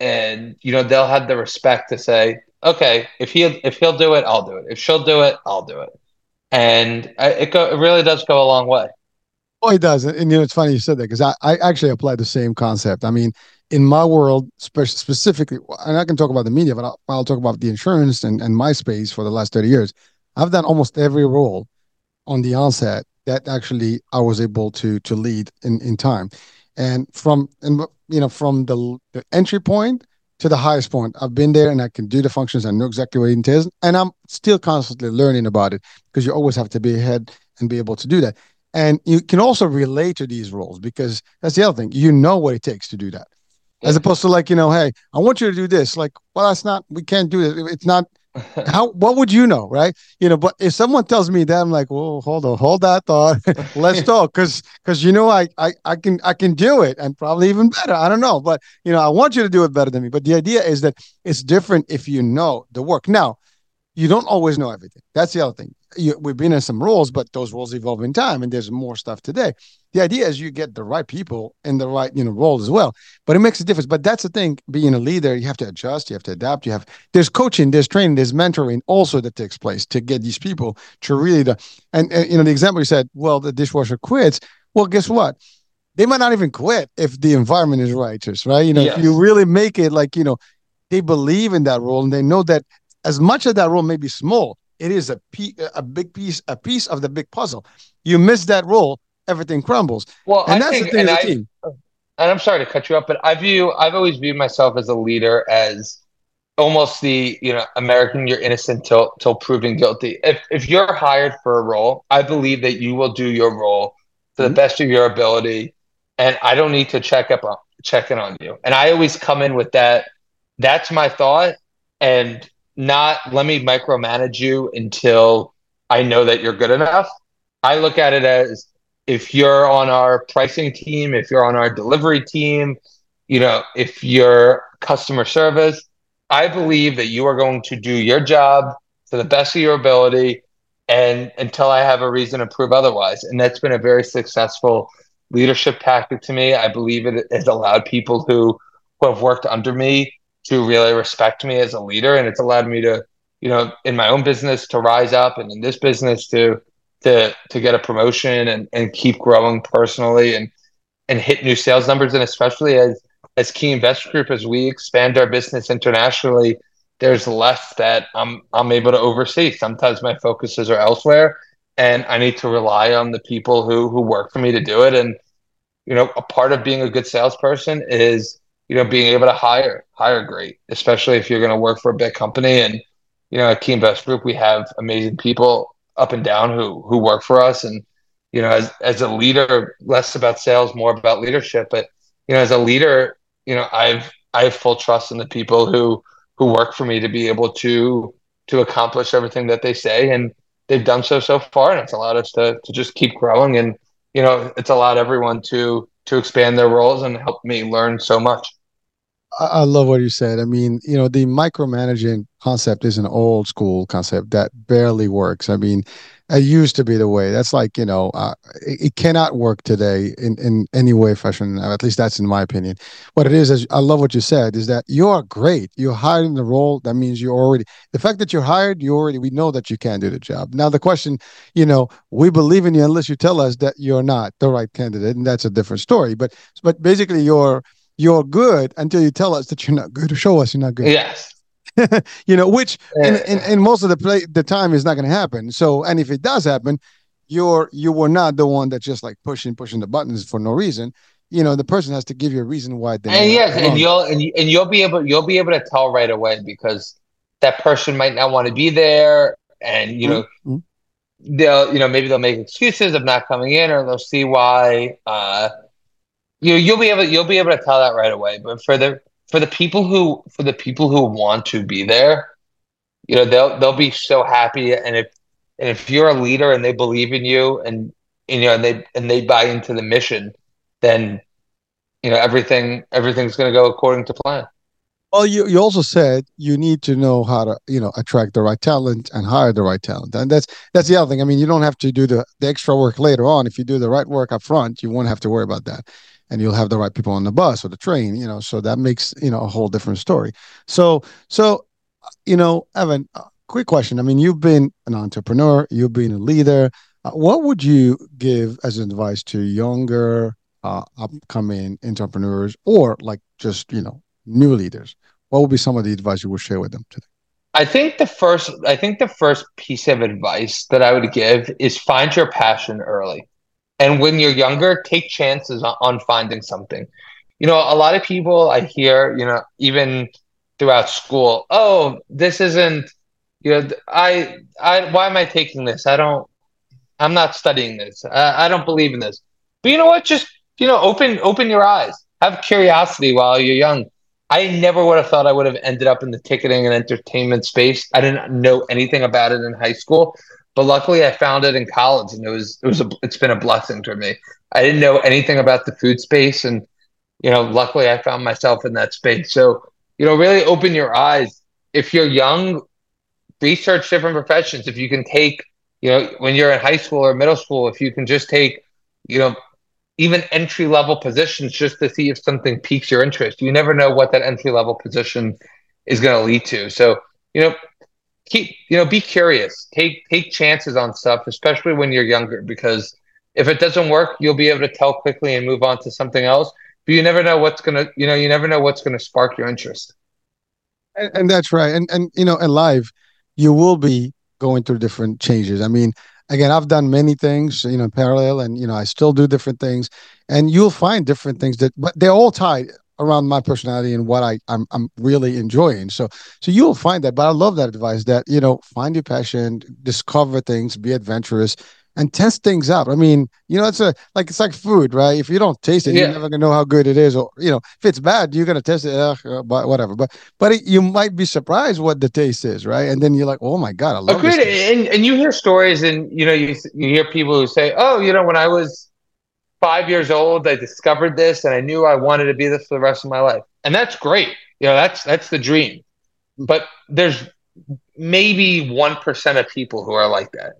and, you know, they'll have the respect to say, okay, if he'll do it, I'll do it. If she'll do it, I'll do it. And it really does go a long way. Oh, it does. And, you know, it's funny you said that, because I actually applied the same concept. I mean, in my world, specifically, and I can talk about the media, but I'll talk about the insurance and my space for the last 30 years. I've done almost every role on the onset that actually I was able to lead in time. And from the entry point to the highest point, I've been there, and I can do the functions. I know exactly what it entails, and I'm still constantly learning about it, because you always have to be ahead and be able to do that. And you can also relate to these roles, because that's the other thing. You know what it takes to do that, as opposed to, like, you know, hey, I want you to do this. Like, well, that's not. We can't do it. It's not. How? What would you know, right? You know, but if someone tells me that, I'm like, whoa, hold that thought. Let's talk, because you know, I can do it, and probably even better. I don't know, but, you know, I want you to do it better than me. But the idea is that it's different if you know the work. Now, you don't always know everything. That's the other thing. We've been in some roles, but those roles evolve in time, and there's more stuff today. The idea is you get the right people in the right, you know, role as well, but it makes a difference. But that's the thing, being a leader, you have to adjust, you have to adapt, there's coaching, there's training, there's mentoring also that takes place to get these people to really and you know, the example you said, well, the dishwasher quits. Well, guess what? They might not even quit if the environment is righteous, right? You know, yes. If you really make it, like, you know, they believe in that role, and they know that as much as that role may be small, it is a big piece of the big puzzle. You miss that role, everything crumbles. Well, and that's the thing with the team. And I'm sorry to cut you up, but I've always viewed myself as a leader as almost the, you know, American, you're innocent till proven guilty. If you're hired for a role, I believe that you will do your role to the best of your ability, and I don't need to check in on you. And I always come in with that. That's my thought, and not let me micromanage you until I know that you're good enough. I look at it as, if you're on our pricing team, if you're on our delivery team, you know, if you're customer service, I believe that you are going to do your job to the best of your ability, and until I have a reason to prove otherwise. And that's been a very successful leadership tactic to me. I believe it has allowed people who have worked under me to really respect me as a leader. And it's allowed me to, you know, in my own business to rise up, and in this business to get a promotion and keep growing personally and hit new sales numbers. And especially as Key Investment Group, as we expand our business internationally, there's less that I'm able to oversee. Sometimes my focuses are elsewhere, and I need to rely on the people who work for me to do it. And, you know, a part of being a good salesperson is, you know, being able to hire great, especially if you're going to work for a big company. And, you know, at Key Investment Group, we have amazing people up and down who work for us. And, you know, as a leader, less about sales, more about leadership. But, you know, as a leader, you know, I have full trust in the people who work for me to be able to accomplish everything that they say. And they've done so far. And it's allowed us to just keep growing. And, you know, it's allowed everyone to expand their roles and help me learn so much. I love what you said. I mean, you know, the micromanaging concept is an old school concept that barely works. I mean, it used to be the way. That's like, you know, it cannot work today in any way, fashion. At least that's in my opinion. What it is, I love what you said, is that you are great. You're hired in the role. That means the fact that you're hired, we know that you can do the job. Now the question, you know, we believe in you unless you tell us that you're not the right candidate, and that's a different story. But basically, you're good until you tell us that you're not good, or show us you're not good. Yes. You know, which in most of the time is not going to happen. So, and if it does happen, you were not the one that's just like pushing the buttons for no reason. You know, the person has to give you a reason why they. And yes, and you'll be able to tell right away, because that person might not want to be there, and you know, maybe they'll make excuses of not coming in, or they'll see why. You'll be able to tell that right away. But for the people who want to be there, you know, they'll be so happy. And if you're a leader and they believe in you and they buy into the mission, then, you know, everything's going to go according to plan. Well, you also said you need to know how to, you know, attract the right talent and hire the right talent. And that's the other thing. I mean, you don't have to do the extra work later on. If you do the right work up front, you won't have to worry about that. And you'll have the right people on the bus or the train, you know, so that makes, you know, a whole different story. So, you know, Evan, quick question. I mean, you've been an entrepreneur, you've been a leader. What would you give as advice to younger upcoming entrepreneurs, or like just, you know, new leaders? What would be some of the advice you would share with them today? I think the first piece of advice that I would give is find your passion early. And when you're younger, take chances on finding something. You know, a lot of people I hear, you know, even throughout school, oh, this isn't, you know, I why am I taking this? I'm not studying this. I don't believe in this. But you know what? Just, you know, open your eyes. Have curiosity while you're young. I never would have thought I would have ended up in the ticketing and entertainment space. I didn't know anything about it in high school. But luckily, I found it in college, and it's been a blessing to me. I didn't know anything about the food space, and you know, luckily, I found myself in that space. So, you know, really open your eyes. If you're young, research different professions. If you can take, you know, when you're in high school or middle school, if you can just take, you know, even entry level positions just to see if something piques your interest. You never know what that entry level position is going to lead to. So, you know. Be curious, take chances on stuff, especially when you're younger, because if it doesn't work, you'll be able to tell quickly and move on to something else. But you never know what's going to spark your interest. And that's right. And you know, in life, you will be going through different changes. I mean, again, I've done many things, you know, in parallel, and, you know, I still do different things, and you'll find different things but they're all tied around my personality and what I'm really enjoying. So you'll find that, but I love that advice that, you know, find your passion, discover things, be adventurous, and test things out. I mean, you know, it's like food, right? If you don't taste it, you're never gonna know how good it is. Or, you know, if it's bad, you're gonna test it, but whatever. But you might be surprised what the taste is, right? And then you're like, oh my god, I love this taste. And you hear stories, and you know, you hear people who say, oh, you know, when I was 5 years old, I discovered this, and I knew I wanted to be this for the rest of my life. And that's great. You know, that's the dream. But there's maybe 1% of people who are like that.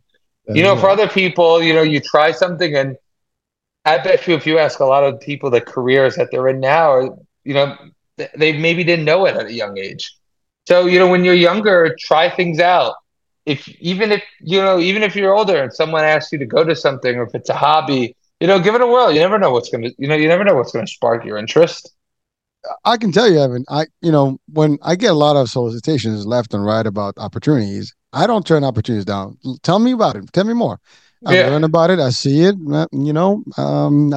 You know, for other people, you know, you try something, and I bet you if you ask a lot of people the careers that they're in now, or, you know, they maybe didn't know it at a young age. So, you know, when you're younger, try things out. Even if you're older and someone asks you to go to something, or if it's a hobby, you know, give it a whirl. You never know what's going to spark your interest. I can tell you, Evan, when I get a lot of solicitations left and right about opportunities, I don't turn opportunities down. Tell me about it. Tell me more. I learn about it. I see it. You know, I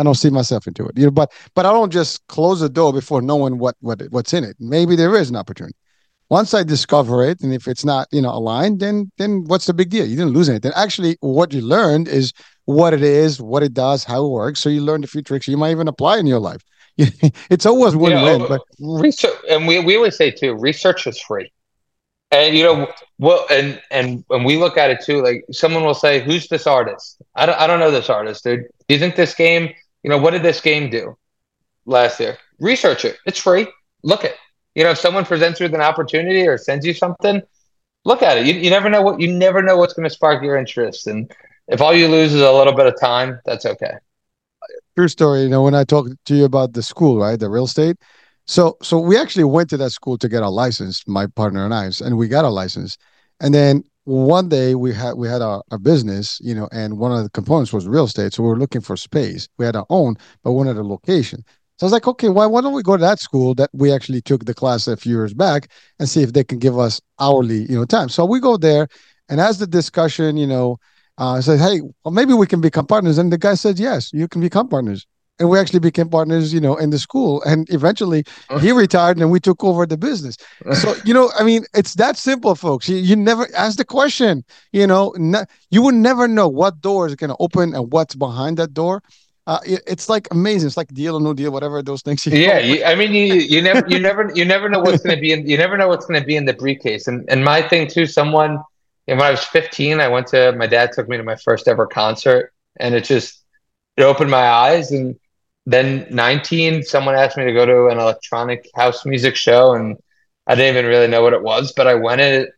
don't see myself into it. You know, but I don't just close the door before knowing what's in it. Maybe there is an opportunity. Once I discover it, and if it's not, you know, aligned, then what's the big deal? You didn't lose anything. Actually, what you learned is what it is, what it does, how it works. So you learned a few tricks you might even apply in your life. It's always win-win. But research, and we always say too, research is free. And, you know, well, and we look at it too, like someone will say, who's this artist? I don't know this artist, dude. Do you think this game, you know, what did this game do last year? Research it. It's free. Look it. You know, if someone presents you with an opportunity or sends you something, look at it. You never know what's going to spark your interest. And if all you lose is a little bit of time, that's okay. True story. You know, when I talked to you about the school, right? The real estate. So we actually went to that school to get our license, my partner and I, and we got our license. And then one day we had our business, you know, and one of the components was real estate. So we were looking for space. We had our own, but we wanted a location. So I was like, okay, why don't we go to that school that we actually took the class a few years back and see if they can give us hourly, you know, time. So we go there, and as the discussion, you know, I said, hey, well, maybe we can become partners. And the guy said, yes, you can become partners. And we actually became partners, you know, in the school. And eventually he retired and we took over the business. So, you know, I mean, it's that simple, folks. You never ask the question, you know, you will never know what door is going to open and what's behind that door. It's like amazing. It's like deal or no deal, whatever those things. You never know what's going to be in. You never know what's going to be in the briefcase. And my thing too, and when I was 15, my dad took me to my first ever concert, and it opened my eyes. And then 19, someone asked me to go to an electronic house music show, and I didn't even really know what it was, but I went in it.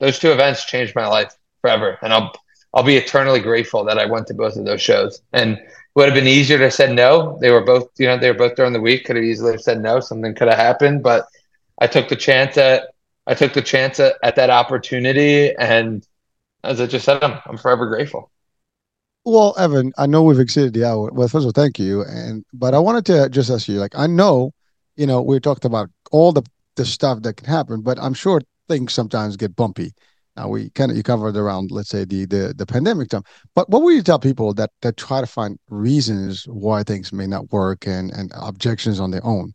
Those two events changed my life forever. And I'll be eternally grateful that I went to both of those shows. And it would have been easier to have said no. They were both, you know, during the week. Could have easily said no. Something could have happened, but I took the chance at that opportunity, and as I just said, I'm forever grateful. Well, Evan, I know we've exceeded the hour. Well, first of all, thank you. But I wanted to just ask you, like, I know, you know, we talked about all the stuff that can happen, but I'm sure things sometimes get bumpy. Now you covered around, let's say, the pandemic time. But what would you tell people that try to find reasons why things may not work and objections on their own?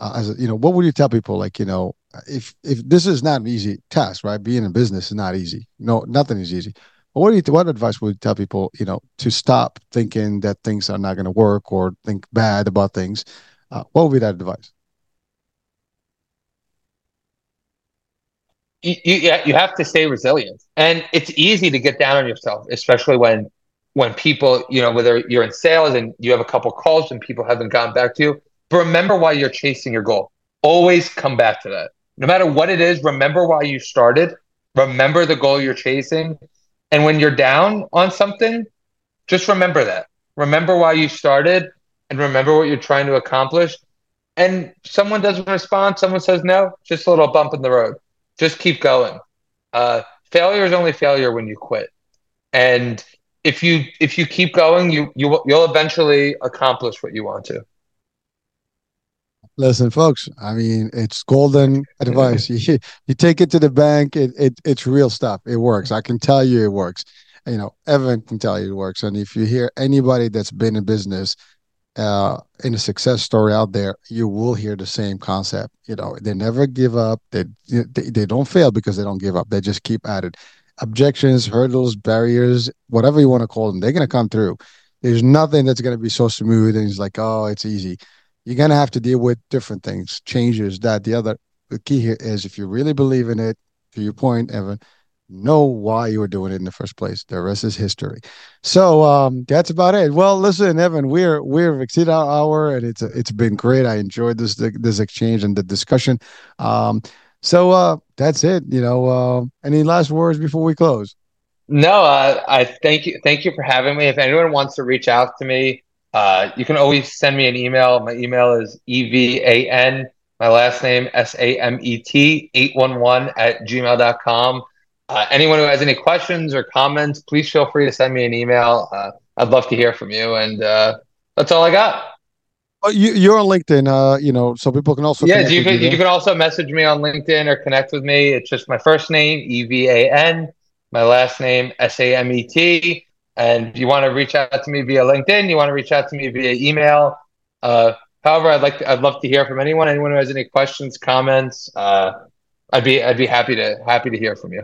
What would you tell people, like, you know, if this is not an easy task, right? Being in business is not easy. No, nothing is easy. But what advice would you tell people, you know, to stop thinking that things are not going to work or think bad about things? What would be that advice? You have to stay resilient, and it's easy to get down on yourself, especially when people, you know, whether you're in sales and you have a couple calls and people haven't gotten back to you. But remember why you're chasing your goal. Always come back to that. No matter what it is, remember why you started. Remember the goal you're chasing. And when you're down on something, just remember that. Remember why you started and remember what you're trying to accomplish. And someone doesn't respond. Someone says no. Just a little bump in the road. Just keep going. Failure is only failure when you quit. And if you keep going, you'll eventually accomplish what you want to. Listen, folks, I mean, it's golden advice. You take it to the bank. It's real stuff. It works. I can tell you it works. You know, Evan can tell you it works. And if you hear anybody that's been in business in a success story out there, you will hear the same concept. You know, they never give up. They don't fail because they don't give up. They just keep at it. objections, hurdles, barriers, whatever you want to call them, they're going to come through. There's nothing that's going to be so smooth and it's like, oh, it's easy. You're going to have to deal with different things, changes, that, the other. The key here is if you really believe in it, to your point, Evan, know why you were doing it in the first place. The rest is history. So that's about it. Well, listen, Evan, we've exceeded our hour, and it's been great. I enjoyed this exchange and the discussion. So that's it. Any last words before we close? No, I thank you for having me. If anyone wants to reach out to me, you can always send me an email. My email is evan, my last name samet, 811 at gmail.com. Anyone who has any questions or comments, please feel free to send me an email. I'd love to hear from you. And that's all I got. Oh, you're on LinkedIn, so people can also. Yeah, you can also message me on LinkedIn or connect with me. It's just my first name, Evan, my last name, Samet. And you want to reach out to me via LinkedIn, you want to reach out to me via email. However, I'd love to hear from anyone. Anyone who has any questions, comments, I'd be happy to hear from you.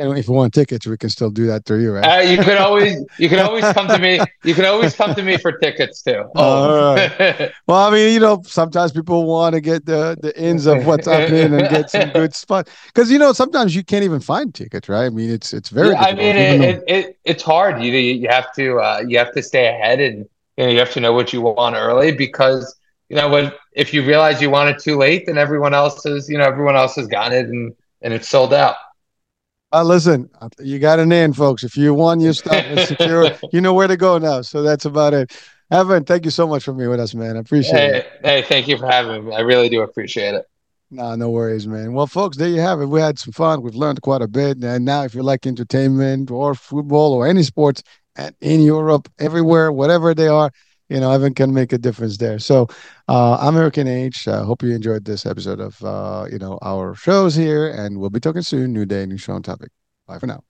And if you want tickets, we can still do that through you, right? You can always come to me. You can always come to me for tickets too. All right. Well, sometimes people want to get the ends of what's happening and get some good spot because sometimes you can't even find tickets, right? I mean, it's very. Yeah, I mean, it's hard. You have to stay ahead, and you have to know what you want early because if you realize you want it too late, then everyone else has gotten it and it's sold out. Listen, you got an in, folks. If you won your stuff, it's secure. You know where to go now. So that's about it. Evan, thank you so much for being with us, man. I appreciate it. Hey, thank you for having me. I really do appreciate it. No worries, man. Well, folks, there you have it. We had some fun. We've learned quite a bit. And now if you like entertainment or football or any sports in Europe, everywhere, whatever they are, Evan can make a difference there. So I'm American H. I hope you enjoyed this episode of our shows here, and we'll be talking soon. New day, new show and topic. Bye for now.